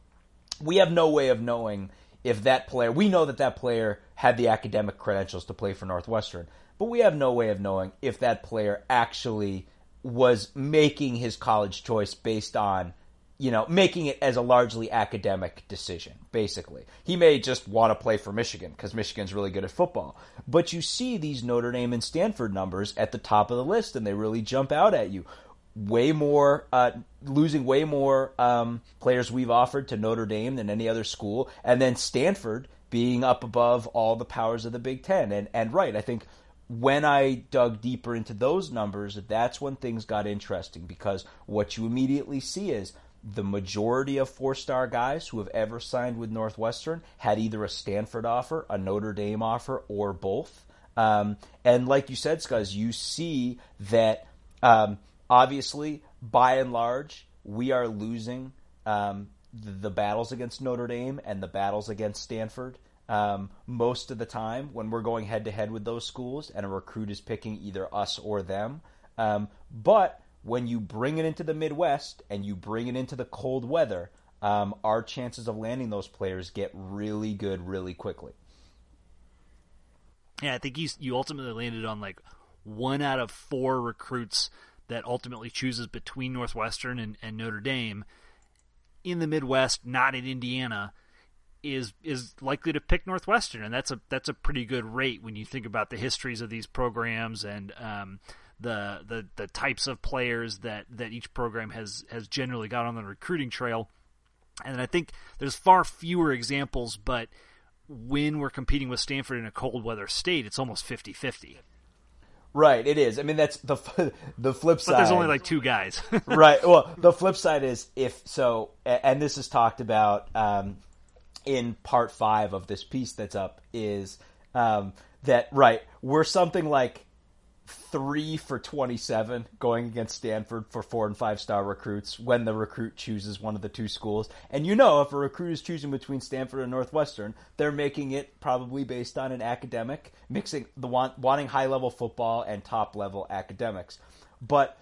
we have no way of knowing if that player... We know that player had the academic credentials to play for Northwestern, but we have no way of knowing if that player actually was making his college choice based on, making it as a largely academic decision, basically. He may just want to play for Michigan because Michigan's really good at football. But you see these Notre Dame and Stanford numbers at the top of the list, and they really jump out at you. Losing way more players we've offered to Notre Dame than any other school, and then Stanford being up above all the powers of the Big Ten. And right, I think when I dug deeper into those numbers, that's when things got interesting, because what you immediately see is the majority of four-star guys who have ever signed with Northwestern had either a Stanford offer, a Notre Dame offer, or both. And like you said, Scuzz, you see that... Obviously, by and large, we are losing the battles against Notre Dame and the battles against Stanford most of the time when we're going head-to-head with those schools and a recruit is picking either us or them. But when you bring it into the Midwest and you bring it into the cold weather, our chances of landing those players get really good really quickly. Yeah, I think you ultimately landed on like 1 out of 4 recruits that ultimately chooses between Northwestern and Notre Dame in the Midwest, not in Indiana, is likely to pick Northwestern. And that's a pretty good rate when you think about the histories of these programs and the types of players that each program has generally got on the recruiting trail. And I think there's far fewer examples, but when we're competing with Stanford in a cold weather state, it's almost 50-50. Right, it is. I mean, that's the flip side. But there's only like 2 guys. Right. Well, the flip side is and this is talked about in part 5 of this piece that's up, is that, right, we're something like 3 for 27 going against Stanford for 4 and 5-star recruits when the recruit chooses one of the 2 schools. And if a recruit is choosing between Stanford and Northwestern, they're making it probably based on an academic, mixing the wanting high-level football and top-level academics. But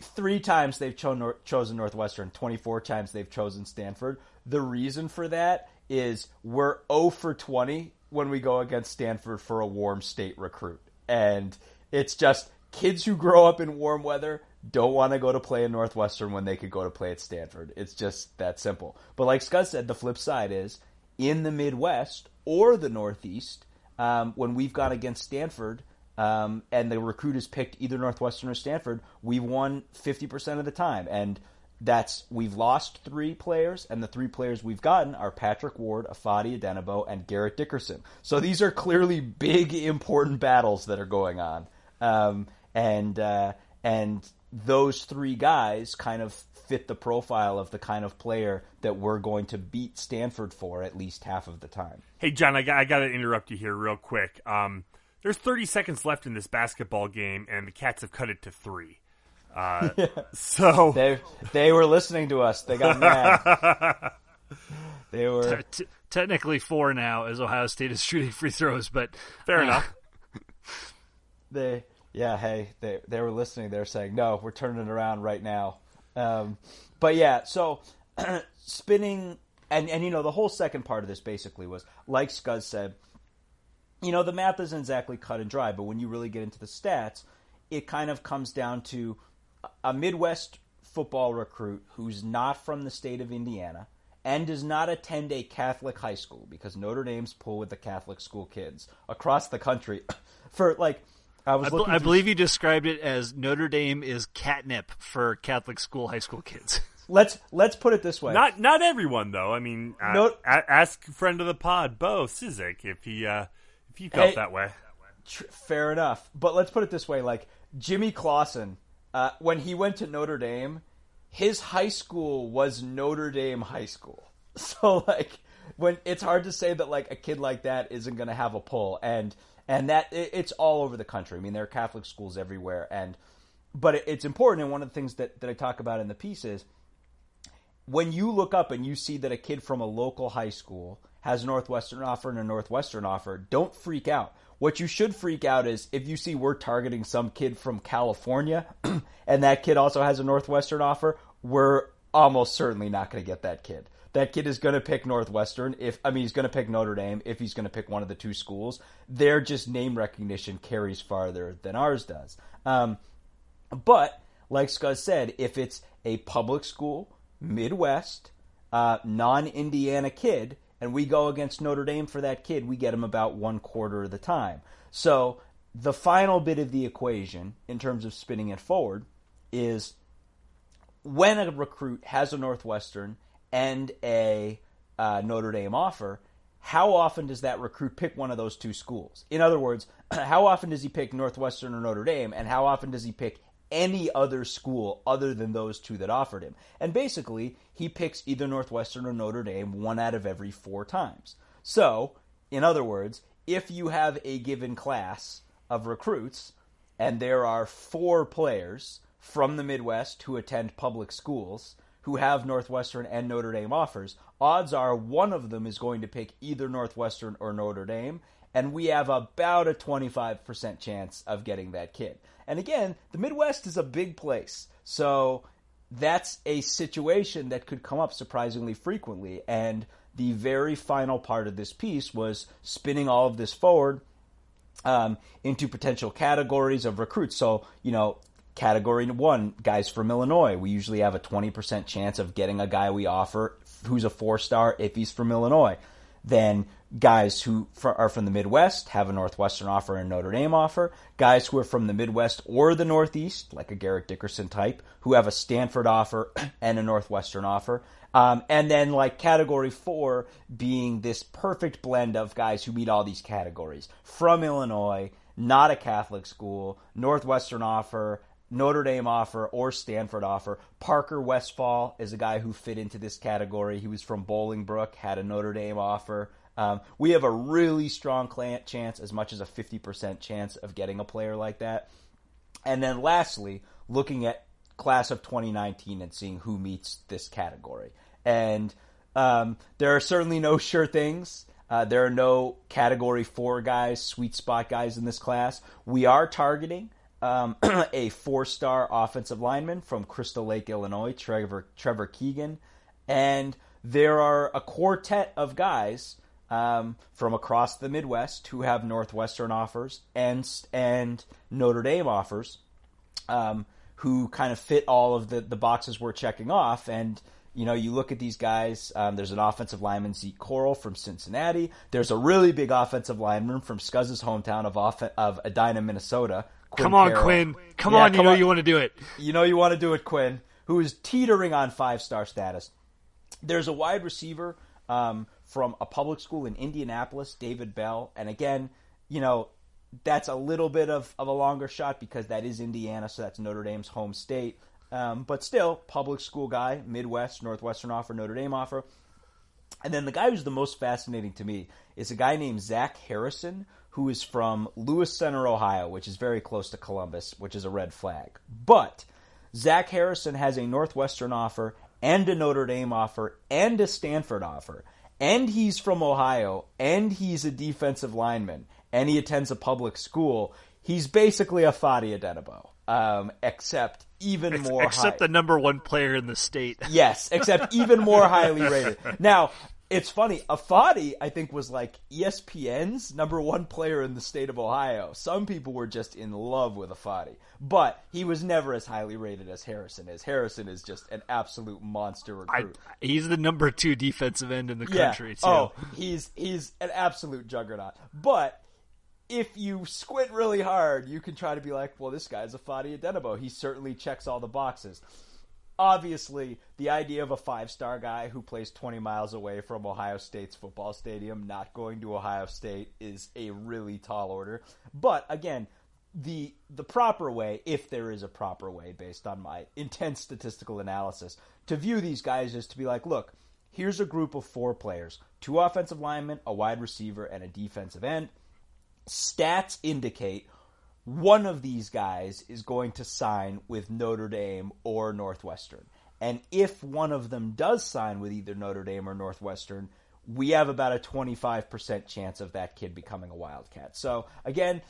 3 times they've chosen Northwestern, 24 times they've chosen Stanford. The reason for that is we're 0 for 20 when we go against Stanford for a warm state recruit. And it's just kids who grow up in warm weather don't want to go to play in Northwestern when they could go to play at Stanford. It's just that simple. But like Scott said, the flip side is in the Midwest or the Northeast, when we've gone against Stanford and the recruit has picked either Northwestern or Stanford, we've won 50% of the time. And we've lost 3 players, and the 3 players we've gotten are Patrick Ward, Afadi Adenabo, and Garrett Dickerson. So these are clearly big, important battles that are going on. And those 3 guys kind of fit the profile of the kind of player that we're going to beat Stanford for at least half of the time. Hey, John, I got to interrupt you here real quick. There's 30 seconds left in this basketball game, and the Cats have cut it to 3. So they were listening to us. They got mad. They were technically 4 now, as Ohio State is shooting free throws, but fair enough. They were listening. They're saying, no, we're turning it around right now. But yeah, so spinning and the whole second part of this basically was, like Scuzz said, the math isn't exactly cut and dry, but when you really get into the stats, it kind of comes down to a Midwest football recruit who's not from the state of Indiana and does not attend a Catholic high school, because Notre Dame's pool with the Catholic school kids across the country for like I believe you described it as Notre Dame is catnip for Catholic school high school kids. Let's put it this way. Not everyone though. I mean, ask friend of the pod Bo Sizek if he felt that way. Fair enough. But let's put it this way, like Jimmy Clausen, when he went to Notre Dame, his high school was Notre Dame High School. So when it's hard to say that a kid like that isn't going to have a pull, and that it's all over the country. I mean, there are Catholic schools everywhere, and But it's important, and one of the things that I talk about in the piece is when you look up and you see that a kid from a local high school has a Northwestern offer and a Northwestern offer, don't freak out. What you should freak out is if you see we're targeting some kid from California and that kid also has a Northwestern offer, we're almost certainly not going to get that kid. That kid is going to pick Northwestern. He's going to pick Notre Dame if he's going to pick one of the two schools. Their just name recognition carries farther than ours does. But like Scuzz said, if it's a public school, Midwest, non-Indiana kid, and we go against Notre Dame for that kid, we get him about one quarter of the time. So the final bit of the equation in terms of spinning it forward is when a recruit has a Northwestern and a Notre Dame offer, how often does that recruit pick one of those two schools? In other words, how often does he pick Northwestern or Notre Dame, and how often does he pick any other school other than those two that offered him? And basically, he picks either Northwestern or Notre Dame one out of every four times. So, in other words, if you have a given class of recruits, and there are four players from the Midwest who attend public schools who have Northwestern and Notre Dame offers, odds are one of them is going to pick either Northwestern or Notre Dame, and we have about a 25% chance of getting that kid. And again, the Midwest is a big place, so that's a situation that could come up surprisingly frequently. And the very final part of this piece was spinning all of this forward into potential categories of recruits. So, Category 1, guys from Illinois. We usually have a 20% chance of getting a guy we offer who's a 4-star if he's from Illinois. Then guys who are from the Midwest have a Northwestern offer and a Notre Dame offer. Guys who are from the Midwest or the Northeast, like a Garrett Dickerson type, who have a Stanford offer and a Northwestern offer. And then like category 4 being this perfect blend of guys who meet all these categories. From Illinois, not a Catholic school, Northwestern offer, Notre Dame offer or Stanford offer. Parker Westfall is a guy who fit into this category. He was from Bolingbrook, had a Notre Dame offer. We have a really strong chance, as much as a 50% chance of getting a player like that. And then lastly, looking at class of 2019 and seeing who meets this category. And there are certainly no sure things. There are no category 4 guys, sweet spot guys in this class. We are targeting a 4-star offensive lineman from Crystal Lake, Illinois, Trevor Keegan. And there are a quartet of guys from across the Midwest who have Northwestern offers and Notre Dame offers who kind of fit all of the boxes we're checking off. And you look at these guys, there's an offensive lineman, Zeke Coral from Cincinnati. There's a really big offensive lineman from Scuzz's hometown of Edina, Minnesota, Quinn Carroll. Come on, you want to do it. You know you want to do it, Quinn, who is teetering on 5-star status. There's a wide receiver from a public school in Indianapolis, David Bell. And again, that's a little bit of a longer shot because that is Indiana, so that's Notre Dame's home state. But still, public school guy, Midwest, Northwestern offer, Notre Dame offer. And then the guy who's the most fascinating to me is a guy named Zach Harrison, who is from Lewis Center, Ohio, which is very close to Columbus, which is a red flag. But Zach Harrison has a Northwestern offer and a Notre Dame offer and a Stanford offer. And he's from Ohio, and he's a defensive lineman, and he attends a public school. He's basically a Fadi Adenibo, except even more high. Except the number one player in the state. Yes, except even more highly rated. Now, it's funny, Afadi, I think, was like ESPN's number one player in the state of Ohio. Some people were just in love with Afadi, but he was never as highly rated as Harrison is. Harrison is just an absolute monster recruit. He's the number 2 defensive end in the country, too. Oh, he's an absolute juggernaut. But if you squint really hard, you can try to be like, well, this guy's Afadi Adenibo. He certainly checks all the boxes. Obviously, the idea of a 5-star guy who plays 20 miles away from Ohio State's football stadium not going to Ohio State is a really tall order. But again, the proper way, if there is a proper way based on my intense statistical analysis, to view these guys is to be like, look, here's a group of 4 players, 2 offensive linemen, a wide receiver, and a defensive end. Stats indicate one of these guys is going to sign with Notre Dame or Northwestern. And if one of them does sign with either Notre Dame or Northwestern, we have about a 25% chance of that kid becoming a Wildcat. So again,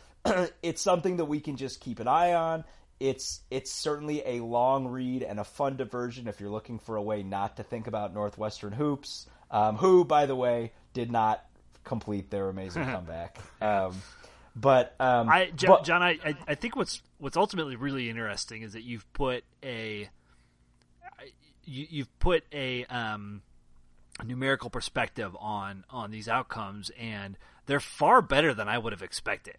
it's something that we can just keep an eye on. It's certainly a long read and a fun diversion if you're looking for a way not to think about Northwestern hoops, who, by the way, did not complete their amazing comeback. John, I think what's ultimately really interesting is that you've put a numerical perspective on these outcomes, and they're far better than I would have expected.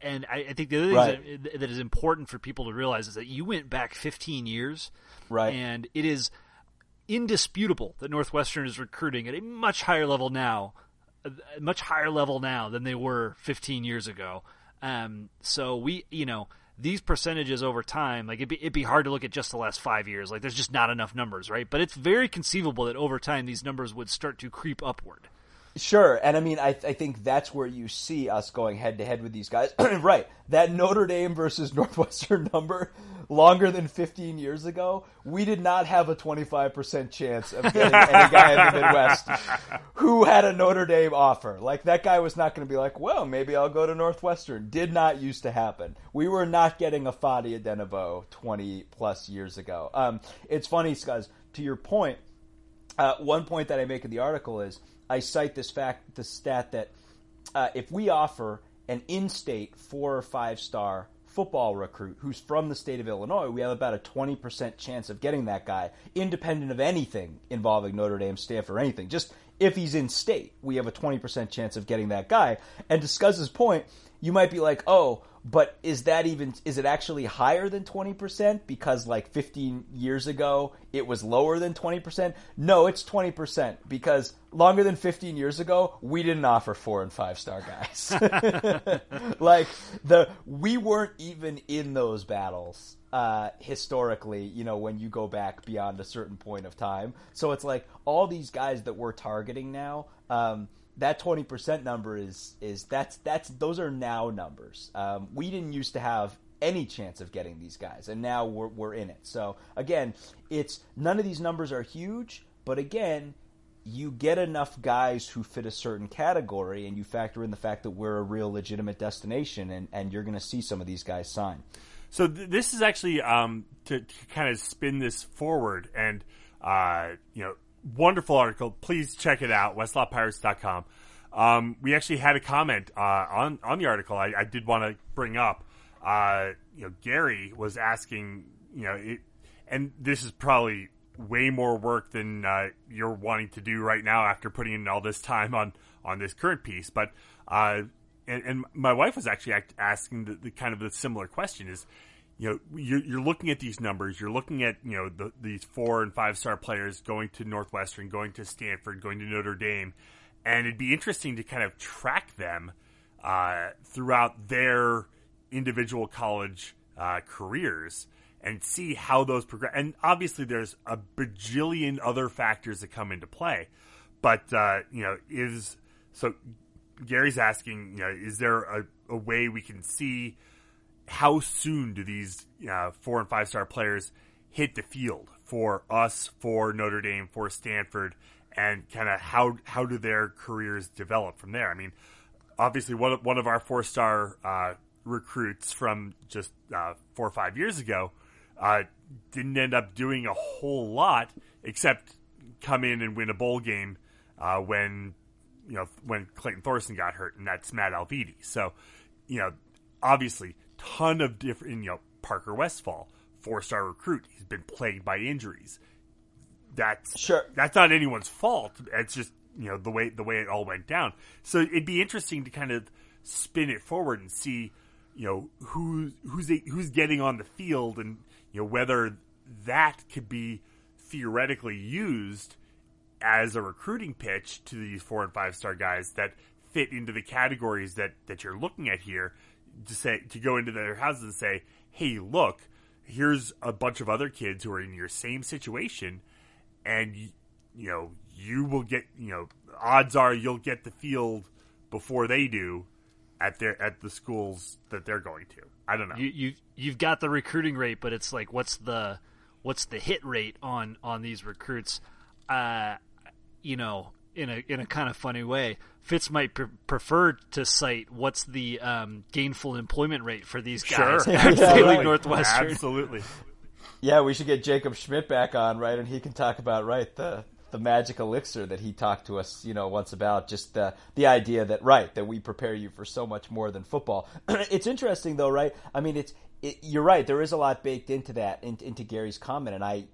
And I think the other thing that is important for people to realize is that you went back 15 years, and it is indisputable that Northwestern is recruiting at a much higher level now than they were 15 years ago. So these percentages over time, like it'd be hard to look at just the last 5 years. Like there's just not enough numbers, right? But it's very conceivable that over time these numbers would start to creep upward. Sure, and I mean, I think that's where you see us going head-to-head with these guys. Right, that Notre Dame versus Northwestern number, longer than 15 years ago, we did not have a 25% chance of getting any guy in the Midwest who had a Notre Dame offer. Like, that guy was not going to be like, well, maybe I'll go to Northwestern. Did not used to happen. We were not getting a Fadi Adenabo 20-plus years ago. It's funny, guys, to your point, one point that I make in the article is, I cite this stat that if we offer an in-state 4 or 5-star football recruit who's from the state of Illinois, we have about a 20% chance of getting that guy, independent of anything involving Notre Dame, Stanford, or anything. Just if he's in state, we have a 20% chance of getting that guy. And to Scouz's point, you might be like, oh, but is it actually higher than 20%? Because like 15 years ago, it was lower than 20%. No, it's 20% because longer than 15 years ago, we didn't offer 4 and 5-star guys. Like we weren't even in those battles historically, when you go back beyond a certain point of time. So it's like all these guys that we're targeting now, that 20% number those are now numbers. We didn't used to have any chance of getting these guys, and now we're in it. So again, it's none of these numbers are huge, but again, you get enough guys who fit a certain category, and you factor in the fact that we're a real legitimate destination, and you're going to see some of these guys sign. So this is actually to kind of spin this forward, and wonderful article. Please check it out, westlawpirates.com. We actually had a comment on the article I did want to bring up. Gary was asking, and this is probably way more work than you're wanting to do right now after putting in all this time on this current piece. But and my wife was actually asking the kind of the similar question is, you're looking at these numbers. You're looking at these 4 and 5-star players going to Northwestern, going to Stanford, going to Notre Dame, and it'd be interesting to kind of track them throughout their individual college careers and see how those progress. And obviously, there's a bajillion other factors that come into play, but Gary's asking, is there a way we can see? How soon do these 4 and 5-star players hit the field for us, for Notre Dame, for Stanford, and kind of how do their careers develop from there? I mean, obviously one of our 4-star recruits from just 4 or 5 years ago didn't end up doing a whole lot except come in and win a bowl game when Clayton Thorson got hurt, and that's Matt Alviti. So, obviously. Ton of different, Parker Westfall, 4-star recruit. He's been plagued by injuries. That's not anyone's fault. It's just the way it all went down. So it'd be interesting to kind of spin it forward and see who's getting on the field and whether that could be theoretically used as a recruiting pitch to these 4 and 5-star guys that fit into the categories that you're looking at here. To go into their houses and say, hey, look, here's a bunch of other kids who are in your same situation, and you will get, odds are you'll get the field before they do at the schools that they're going to. I don't know. You've got the recruiting rate, but it's like what's the hit rate on these recruits? You know, in a kind of funny way, Fitz might prefer to cite what's the gainful employment rate for these guys. Sure. Absolutely. Northwestern. Absolutely. Yeah, we should get Jacob Schmidt back on, right, and he can talk about the magic elixir that he talked to us, once about, just the idea that we prepare you for so much more than football. It's interesting though, right? I mean, you're right. There is a lot baked into that, into Gary's comment, and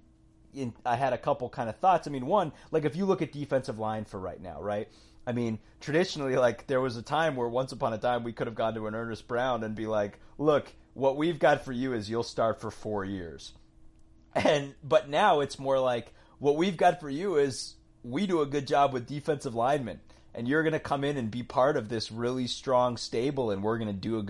I had a couple kind of thoughts. I mean, one, like if you look at defensive line for right now, right? I mean, traditionally, like there was a time where once upon a time we could have gone to an Ernest Brown and be like, look, what we've got for you is you'll start for 4 years. But now it's more like, what we've got for you is we do a good job with defensive linemen, and you're going to come in and be part of this really strong stable, and we're going to do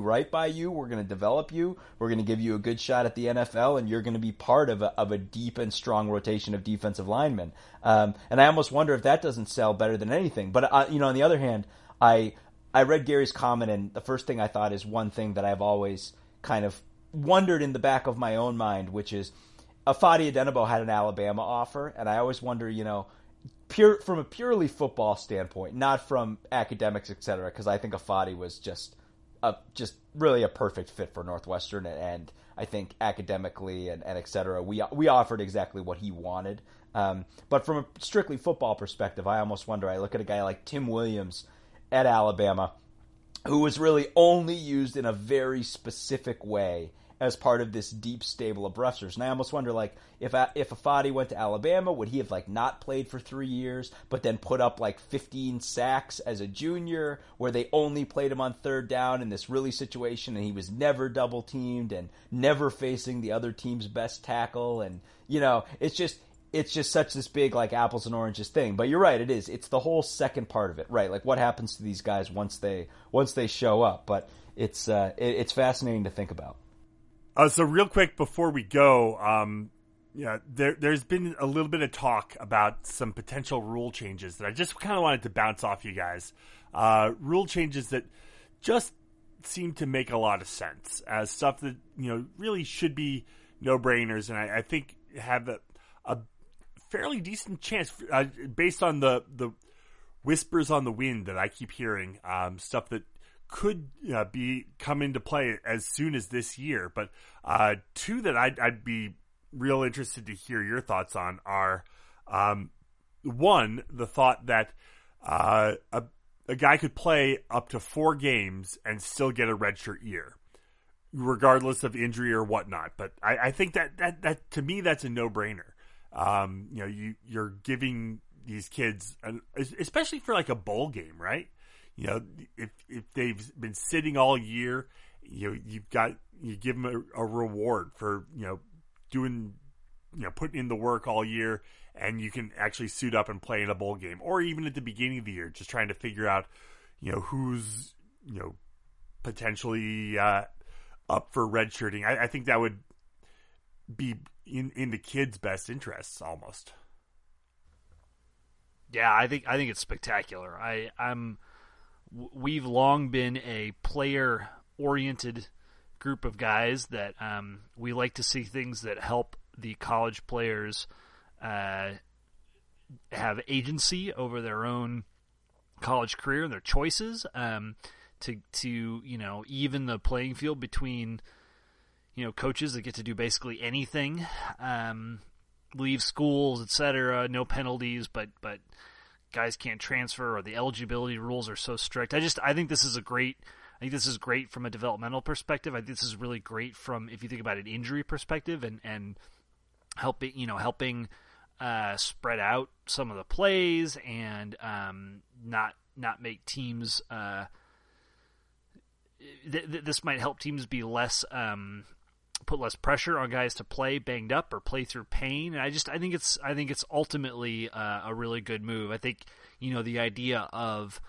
right by you. We're going to develop you. We're going to give you a good shot at the NFL, and you're going to be part of a deep and strong rotation of defensive linemen. And I almost wonder if that doesn't sell better than anything. But on the other hand, I read Gary's comment, and the first thing I thought is one thing that I've always kind of wondered in the back of my own mind, which is, Afadi Adenabo had an Alabama offer, and I always wonder, from a purely football standpoint, not from academics, et cetera, because I think Afadi was just really a perfect fit for Northwestern, and I think academically and et cetera, we offered exactly what he wanted. But from a strictly football perspective, I almost wonder, I look at a guy like Tim Williams at Alabama, who was really only used in a very specific way as part of this deep stable of rushers. And I almost wonder, like, if Afadi went to Alabama, would he have, like, not played for 3 years, but then put up, like, 15 sacks as a junior, where they only played him on third down in this really situation, and he was never double-teamed and never facing the other team's best tackle. And, it's just such this big, like, apples and oranges thing. But you're right, it is. It's the whole second part of it, right? Like, what happens to these guys once they show up? But it's fascinating to think about. So real quick before we go, there's been a little bit of talk about some potential rule changes that I just kind of wanted to bounce off you guys. Rule changes that just seem to make a lot of sense as stuff that, really should be no-brainers, and I think have a fairly decent chance based on the whispers on the wind that I keep hearing, stuff that could come into play as soon as this year. But two that I'd be real interested to hear your thoughts on are, one, the thought that a guy could play up to 4 games and still get a redshirt year, regardless of injury or whatnot. But I think that to me, that's a no-brainer. You're giving these kids, especially for like a bowl game, right? If they've been sitting all year, you give them a reward for, doing, putting in the work all year, and you can actually suit up and play in a bowl game, or even at the beginning of the year, just trying to figure out, who's, potentially up for redshirting. I think that would be in the kids' best interests almost. Yeah, I think it's spectacular. We've long been a player-oriented group of guys that we like to see things that help the college players have agency over their own college career and their choices, to even the playing field between coaches that get to do basically anything, leave schools, etc., no penalties, but guys can't transfer, or the eligibility rules are so strict. I think this is great from a developmental perspective. I think this is really great from, if you think about an injury perspective, and helping spread out some of the plays, and not make teams. This might help teams be less. Put less pressure on guys to play banged up or play through pain. And I think it's ultimately a really good move. I think, the idea of,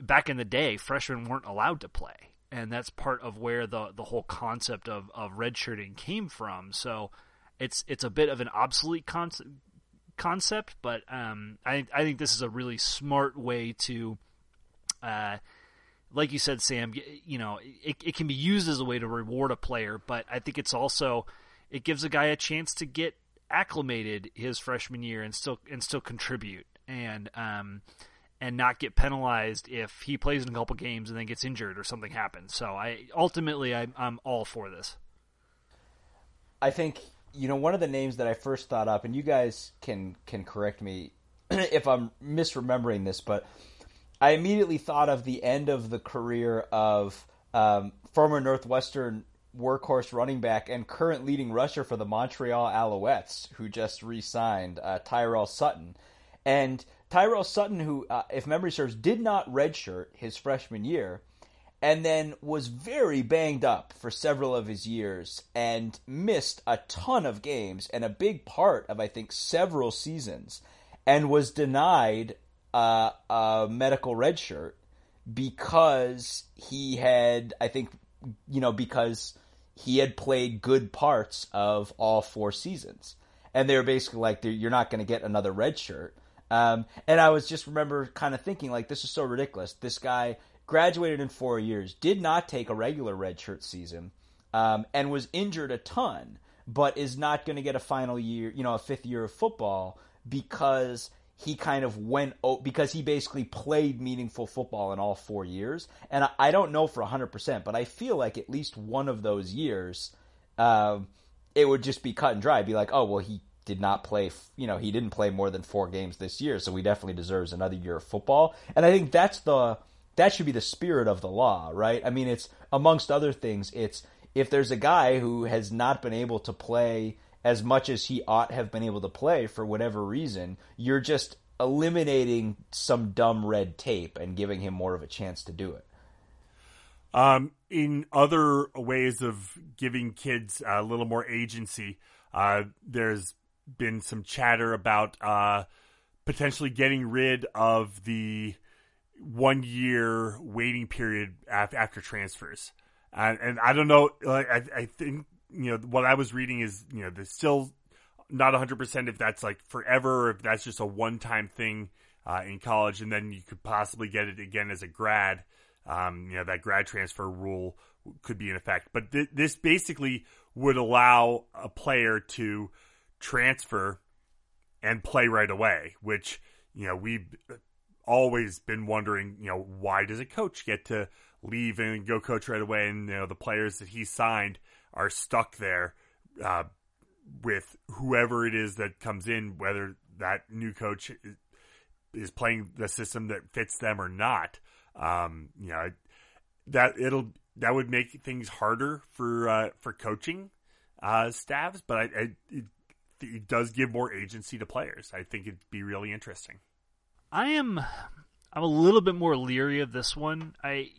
back in the day, freshmen weren't allowed to play. And that's part of where the whole concept of redshirting came from. So it's a bit of an obsolete concept, but I think this is a really smart way to like you said, Sam, you know, it can be used as a way to reward a player, but I think it's also, it gives a guy a chance to get acclimated his freshman year and still contribute and not get penalized if he plays in a couple games and then gets injured or something happens. So I'm all for this. I think, you know, one of the names that I first thought up, and you guys can correct me if I'm misremembering this, but I immediately thought of the end of the career of former Northwestern workhorse running back and current leading rusher for the Montreal Alouettes, who just re-signed Tyrell Sutton. And Tyrell Sutton, who, if memory serves, did not redshirt his freshman year and then was very banged up for several of his years and missed a ton of games and a big part of, I think, several seasons, and was denied a medical redshirt because he had, I think, you know, because he had played good parts of all four seasons. And they were basically like, you're not going to get another redshirt. And I was just remember kind of thinking, like, this is so ridiculous. This guy graduated in 4 years, did not take a regular redshirt season, and was injured a ton, but is not going to get a final year, you know, a fifth year of football because he kind of went – because he basically played meaningful football in all 4 years. And I don't know for 100%, but I feel like at least one of those years it would just be cut and dry. It'd be like, oh, well, he did not play – you know, he didn't play more than 4 games this year, so he definitely deserves another year of football. And I think that's the – that should be the spirit of the law, right? I mean, it's – amongst other things, it's if there's a guy who has not been able to play – as much as he ought have been able to play for whatever reason, you're just eliminating some dumb red tape and giving him more of a chance to do it. In other ways of giving kids a little more agency, there's been some chatter about potentially getting rid of the 1 year waiting period after transfers. And I don't know, I think, you know, what I was reading is, you know, there's still not 100% if that's like forever, or if that's just a one-time thing in college, and then you could possibly get it again as a grad. You know, that grad transfer rule could be in effect. But this basically would allow a player to transfer and play right away, which, you know, we've always been wondering, you know, why does a coach get to leave and go coach right away? And, you know, the players that he signed are stuck there with whoever it is that comes in, whether that new coach is playing the system that fits them or not. You know, that would make things harder for coaching staffs, but it does give more agency to players. I think it'd be really interesting. I'm a little bit more leery of this one. I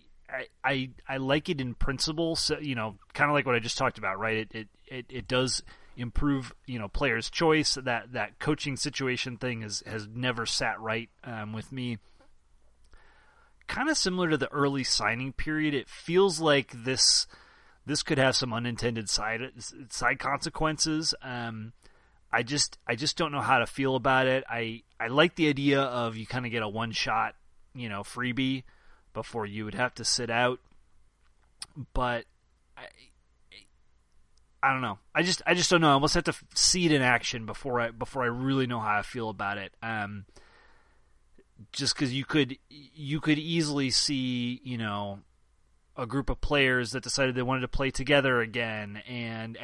like it in principle, so, you know, kind of like what I just talked about, right? It does improve, you know, players' choice. That coaching situation thing has never sat right with me. Kind of similar to the early signing period, it feels like this could have some unintended side consequences. I just don't know how to feel about it. I like the idea of you kind of get a one shot, you know, freebie before you would have to sit out, but I don't know. I just don't know. I almost have to see it in action before I really know how I feel about it. Just because you could easily see, you know, a group of players that decided they wanted to play together again, and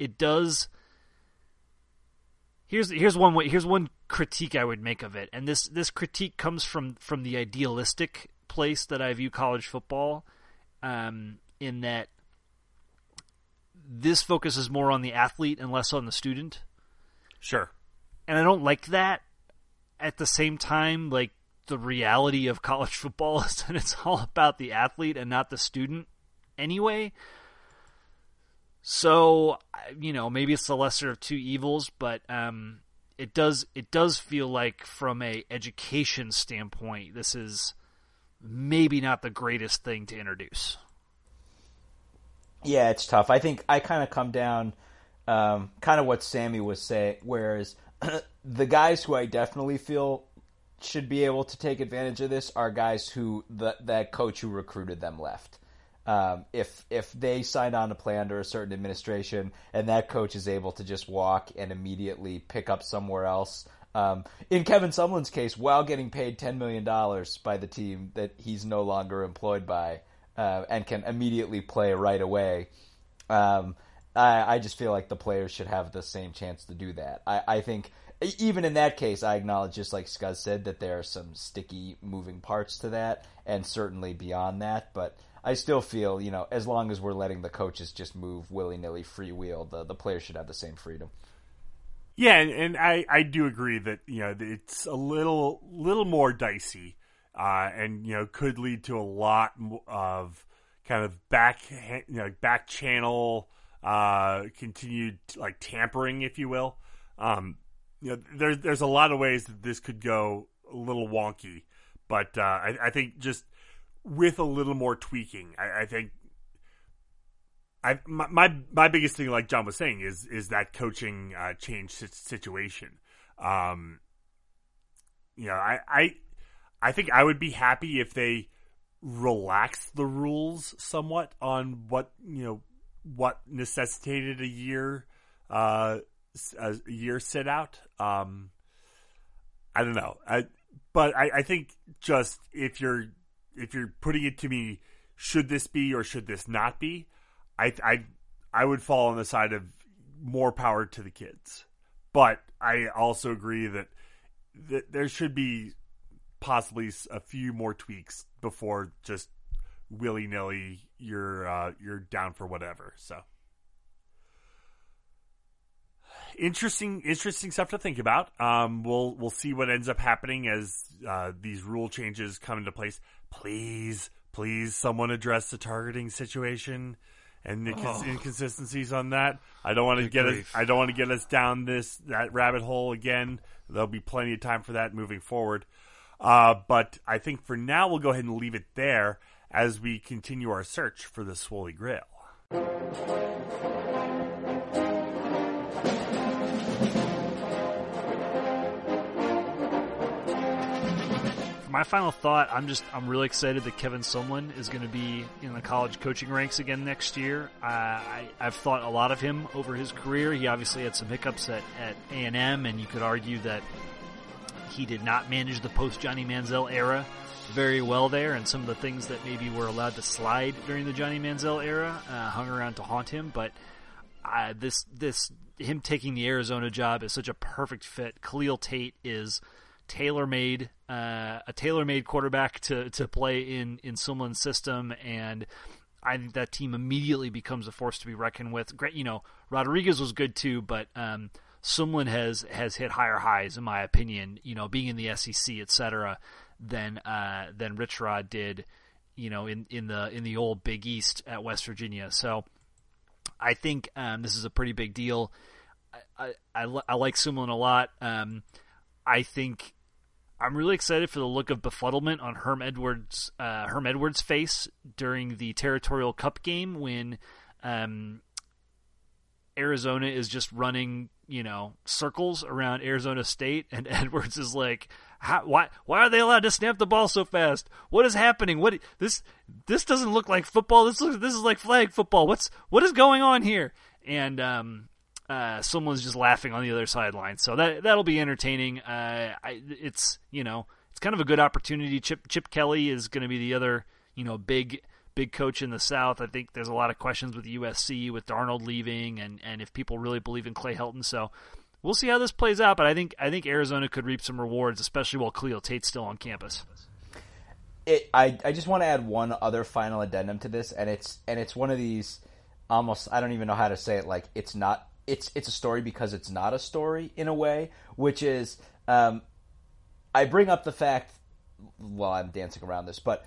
it does. Here's one way. Here's one critique I would make of it, and this critique comes from the idealistic place that I view college football, in that this focuses more on the athlete and less on the student. Sure. And I don't like that. At the same time, like, the reality of college football is that it's all about the athlete and not the student anyway. So, you know, maybe it's the lesser of two evils, but it does feel like from a education standpoint, this is maybe not the greatest thing to introduce. Yeah, it's tough. I think I kind of come down kind of what Sammy was saying, whereas the guys who I definitely feel should be able to take advantage of this are guys who that coach who recruited them left. If they signed on to play under a certain administration and that coach is able to just walk and immediately pick up somewhere else, in Kevin Sumlin's case, while getting paid $10 million by the team that he's no longer employed by, and can immediately play right away, I just feel like the players should have the same chance to do that. I think even in that case, I acknowledge, just like Scuzz said, that there are some sticky moving parts to that, and certainly beyond that, but I still feel, as long as we're letting the coaches just move willy-nilly, freewheel, the players should have the same freedom. Yeah, and I do agree that, it's a little more dicey, and, could lead to a lot of kind of back channel, continued like tampering, if you will. There's a lot of ways that this could go a little wonky, but I think just with a little more tweaking, I think my biggest thing, like John was saying, is that coaching change situation. I think I would be happy if they relaxed the rules somewhat on what necessitated a year sit out. I don't know, but I think just if you're putting it to me, should this be or should this not be? I would fall on the side of more power to the kids, but I also agree that there should be possibly a few more tweaks before just willy-nilly you're down for whatever. So interesting stuff to think about. We'll see what ends up happening as these rule changes come into place. Please someone address the targeting situation and the inconsistencies on that. I don't want to get us down that rabbit hole again. There'll be plenty of time for that moving forward. But I think for now we'll go ahead and leave it there as we continue our search for the Swoley Grail. My final thought, I'm really excited that Kevin Sumlin is going to be in the college coaching ranks again next year. I've thought a lot of him over his career. He obviously had some hiccups at A&M, and you could argue that he did not manage the post-Johnny Manziel era very well there, and some of the things that maybe were allowed to slide during the Johnny Manziel era hung around to haunt him, but this him taking the Arizona job is such a perfect fit. Khalil Tate is tailor-made quarterback to play in Sumlin's system, and I think that team immediately becomes a force to be reckoned with. Great, Rodriguez was good too, but Sumlin has hit higher highs, in my opinion, being in the SEC, etc., than Rich Rod did, in the old Big East at West Virginia. So I think this is a pretty big deal. I like Sumlin a lot. I think I'm really excited for the look of befuddlement on Herm Edwards' face during the Territorial Cup game when Arizona is just running, circles around Arizona State, and Edwards is like, "Why are they allowed to snap the ball so fast? What is happening? What this doesn't look like football. This is like flag football. What is going on here?" And someone's just laughing on the other sideline, so that'll be entertaining. It's kind of a good opportunity. Chip Kelly is going to be the other big coach in the South. I think there's a lot of questions with USC, with Darnold leaving, and if people really believe in Clay Helton. So we'll see how this plays out. But I think Arizona could reap some rewards, especially while Cleo Tate's still on campus. I just want to add one other final addendum to this, and it's one of these almost, I don't even know how to say it. Like it's a story because it's not a story in a way, which is I bring up the fact, well, I'm dancing around this, but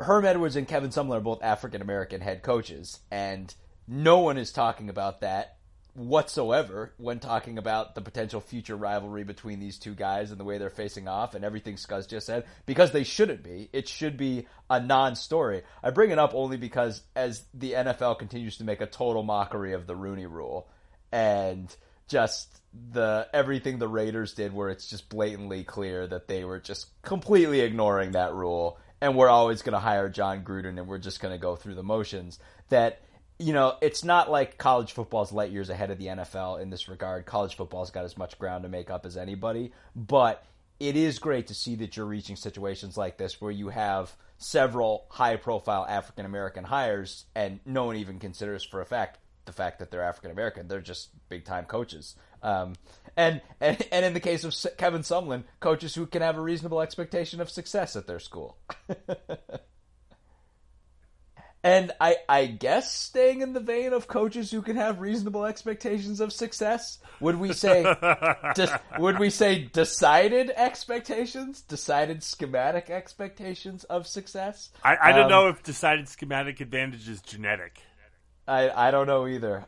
Herm Edwards and Kevin Sumlin are both African-American head coaches, and no one is talking about that whatsoever when talking about the potential future rivalry between these two guys and the way they're facing off and everything Scuzz just said, because they shouldn't be. It should be a non-story. I bring it up only because as the NFL continues to make a total mockery of the Rooney Rule, and just the everything the Raiders did, where it's just blatantly clear that they were just completely ignoring that rule, and we're always going to hire John Gruden and we're just going to go through the motions. That, you know, it's not like college football's light years ahead of the NFL in this regard. College football's got as much ground to make up as anybody, but it is great to see that you're reaching situations like this where you have several high-profile African-American hires, and no one even considers for a fact the fact that they're African-American. They're just big-time coaches. And in the case of Kevin Sumlin, coaches who can have a reasonable expectation of success at their school. And I guess staying in the vein of coaches who can have reasonable expectations of success, would we say decided expectations, decided schematic expectations of success? I don't know if decided schematic advantage is genetic. I don't know either.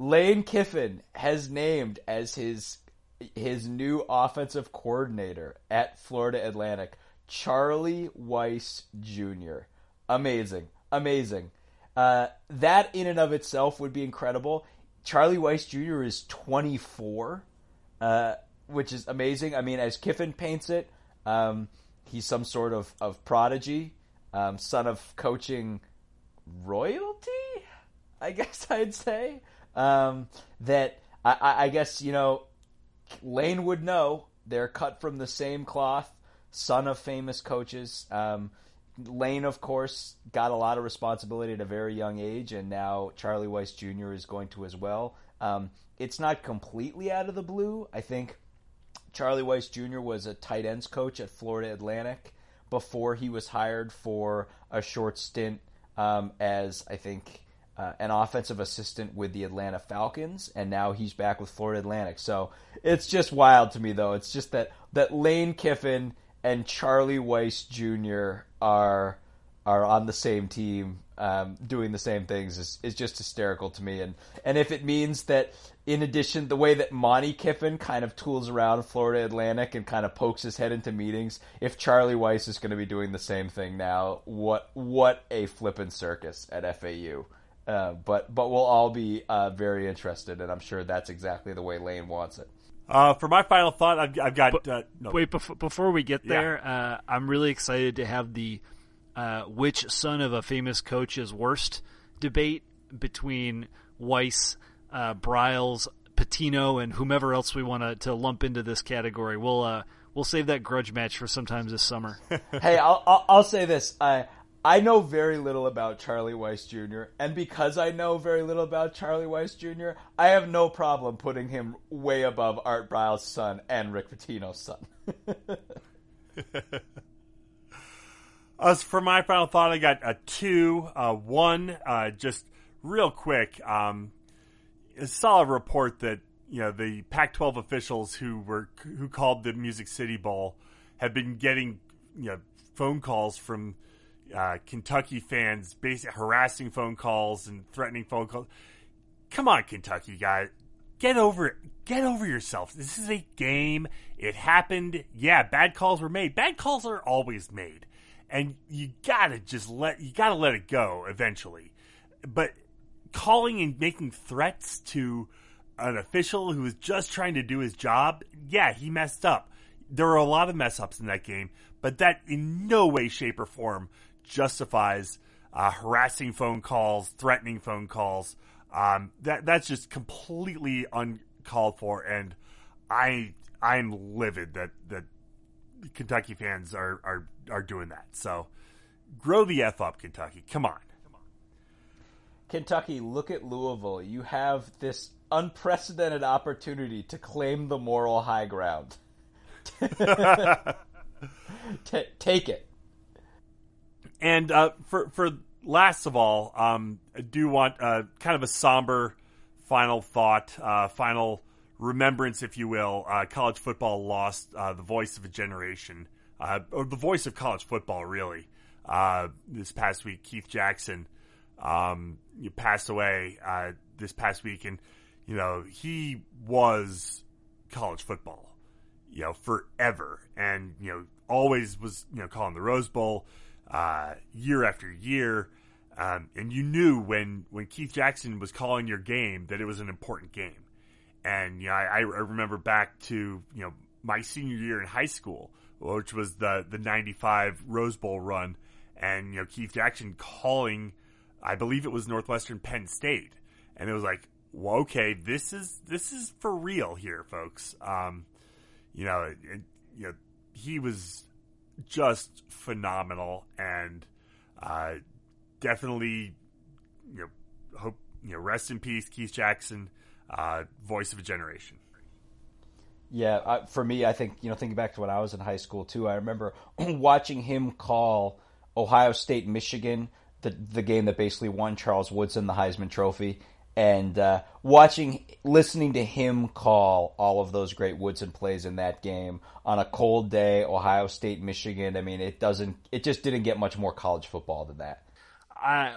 Lane Kiffin has named as his new offensive coordinator at Florida Atlantic Charlie Weiss Jr. Amazing. Amazing. That in and of itself would be incredible. Charlie Weiss Jr. is 24, which is amazing. I mean, as Kiffin paints it, he's some sort of prodigy, son of coaching royalty, I guess I'd say. That I guess, you know, Lane would know they're cut from the same cloth, son of famous coaches. Lane, of course, got a lot of responsibility at a very young age, and now Charlie Weiss Jr. is going to as well. It's not completely out of the blue. I think Charlie Weiss Jr. was a tight ends coach at Florida Atlantic before he was hired for a short stint as, I think, an offensive assistant with the Atlanta Falcons, and now he's back with Florida Atlantic. So it's just wild to me, though. It's just that Lane Kiffin and Charlie Weiss Jr. are on the same team, doing the same things is just hysterical to me. And if it means that, in addition, the way that Monty Kiffin kind of tools around Florida Atlantic and kind of pokes his head into meetings, if Charlie Weiss is going to be doing the same thing now, what a flippin' circus at FAU. But we'll all be very interested, and I'm sure that's exactly the way Lane wants it. For my final thought, I've got... Wait, before we get there, I'm really excited to have the which son of a famous coach is worst debate between Weiss, Briles, Patino, and whomever else we want to lump into this category. We'll save that grudge match for sometime this summer. Hey, I'll say this. I know very little about Charlie Weiss Jr., and because I know very little about Charlie Weiss Jr., I have no problem putting him way above Art Briles' son and Rick Pitino's son. As for my final thought, I got a two, one, just real quick. I saw a report that, you know, the Pac-12 officials who called the Music City Bowl have been getting, you know, phone calls from Kentucky fans, basically harassing phone calls and threatening phone calls. Come on, Kentucky guys, get over yourself. This is a game. It happened. Yeah, bad calls were made. Bad calls are always made, and you gotta just let it go eventually. But calling and making threats to an official who was just trying to do his job, yeah, he messed up. There were a lot of mess ups in that game, but that in no way, shape, or form justifies harassing phone calls, threatening phone calls. That's just completely uncalled for, and I'm livid that Kentucky fans are doing that. So grow the F up, Kentucky. Come on. Kentucky, look at Louisville. You have this unprecedented opportunity to claim the moral high ground. Take it. And for last of all, I do want kind of a somber final thought, final remembrance, if you will. College football lost the voice of a generation, or the voice of college football, really. This past week, Keith Jackson passed away this past week, and you know he was college football, you know, forever, and you know always was, you know, calling the Rose Bowl. Year after year, and you knew when Keith Jackson was calling your game that it was an important game. And, you know, I remember back to, you know, my senior year in high school, which was the 95 Rose Bowl run. And, you know, Keith Jackson calling, I believe it was Northwestern Penn State. And it was like, well, okay, this is for real here, folks. You know, he was just phenomenal, and definitely, you know, hope, you know, rest in peace, Keith Jackson, voice of a generation. Yeah, for me, I think, you know, thinking back to when I was in high school too, I remember watching him call Ohio State, Michigan, the game that basically won Charles Woodson the Heisman Trophy. And listening to him call all of those great Woodson plays in that game on a cold day, Ohio State, Michigan. I mean, it just didn't get much more college football than that.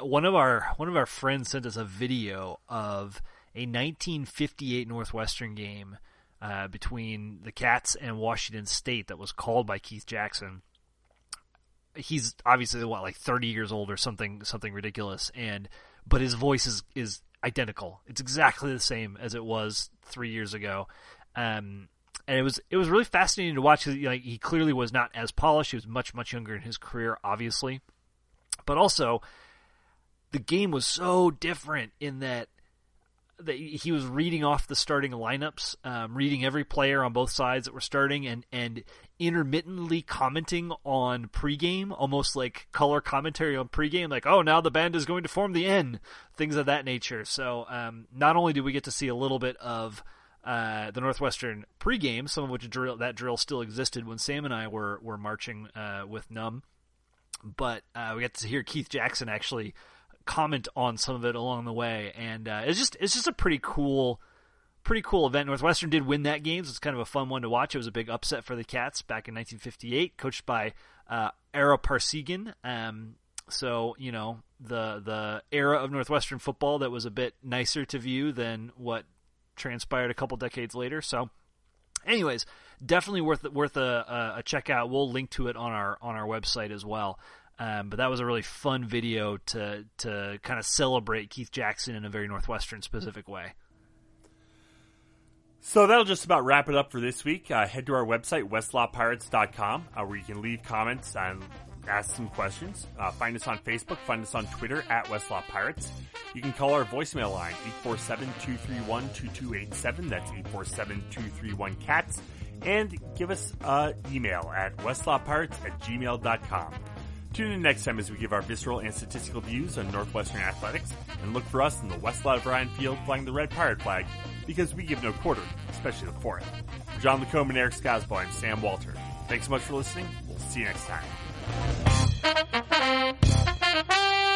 One of our friends sent us a video of a 1958 Northwestern game between the Cats and Washington State that was called by Keith Jackson. He's obviously like 30 years old or something ridiculous, but his voice is identical. It's exactly the same as it was 3 years ago, and it was really fascinating to watch. Like, he clearly was not as polished. He was much younger in his career, obviously, but also the game was so different in that he was reading off the starting lineups, reading every player on both sides that were starting, and intermittently commenting on pregame, almost like color commentary on pregame, like, oh, now the band is going to form the N, things of that nature. So not only do we get to see a little bit of the Northwestern pregame, some of which drill still existed when Sam and I were marching with NUM, but we got to hear Keith Jackson actually comment on some of it along the way, and it's just a pretty cool event. Northwestern did win that game, so it's kind of a fun one to watch. It was a big upset for the Cats back in 1958, coached by Ara Parsegian. So, you know, the era of Northwestern football that was a bit nicer to view than what transpired a couple decades later. So, anyways, definitely worth a check out. We'll link to it on our website as well. But that was a really fun video to kind of celebrate Keith Jackson in a very Northwestern specific way. So that'll just about wrap it up for this week. Head to our website, westlawpirates.com, where you can leave comments and ask some questions. Find us on Facebook. Find us on Twitter at westlawpirates. You can call our voicemail line, 847-231-2287. That's 847-231-CATS. And give us an email at westlawpirates@gmail.com. Tune in next time as we give our visceral and statistical views on Northwestern athletics, and look for us in the West Lot of Ryan Field flying the red pirate flag, because we give no quarter, especially the fourth. For John Lacombe and Eric Scouzgauspo, I'm Sam Walter. Thanks so much for listening. We'll see you next time.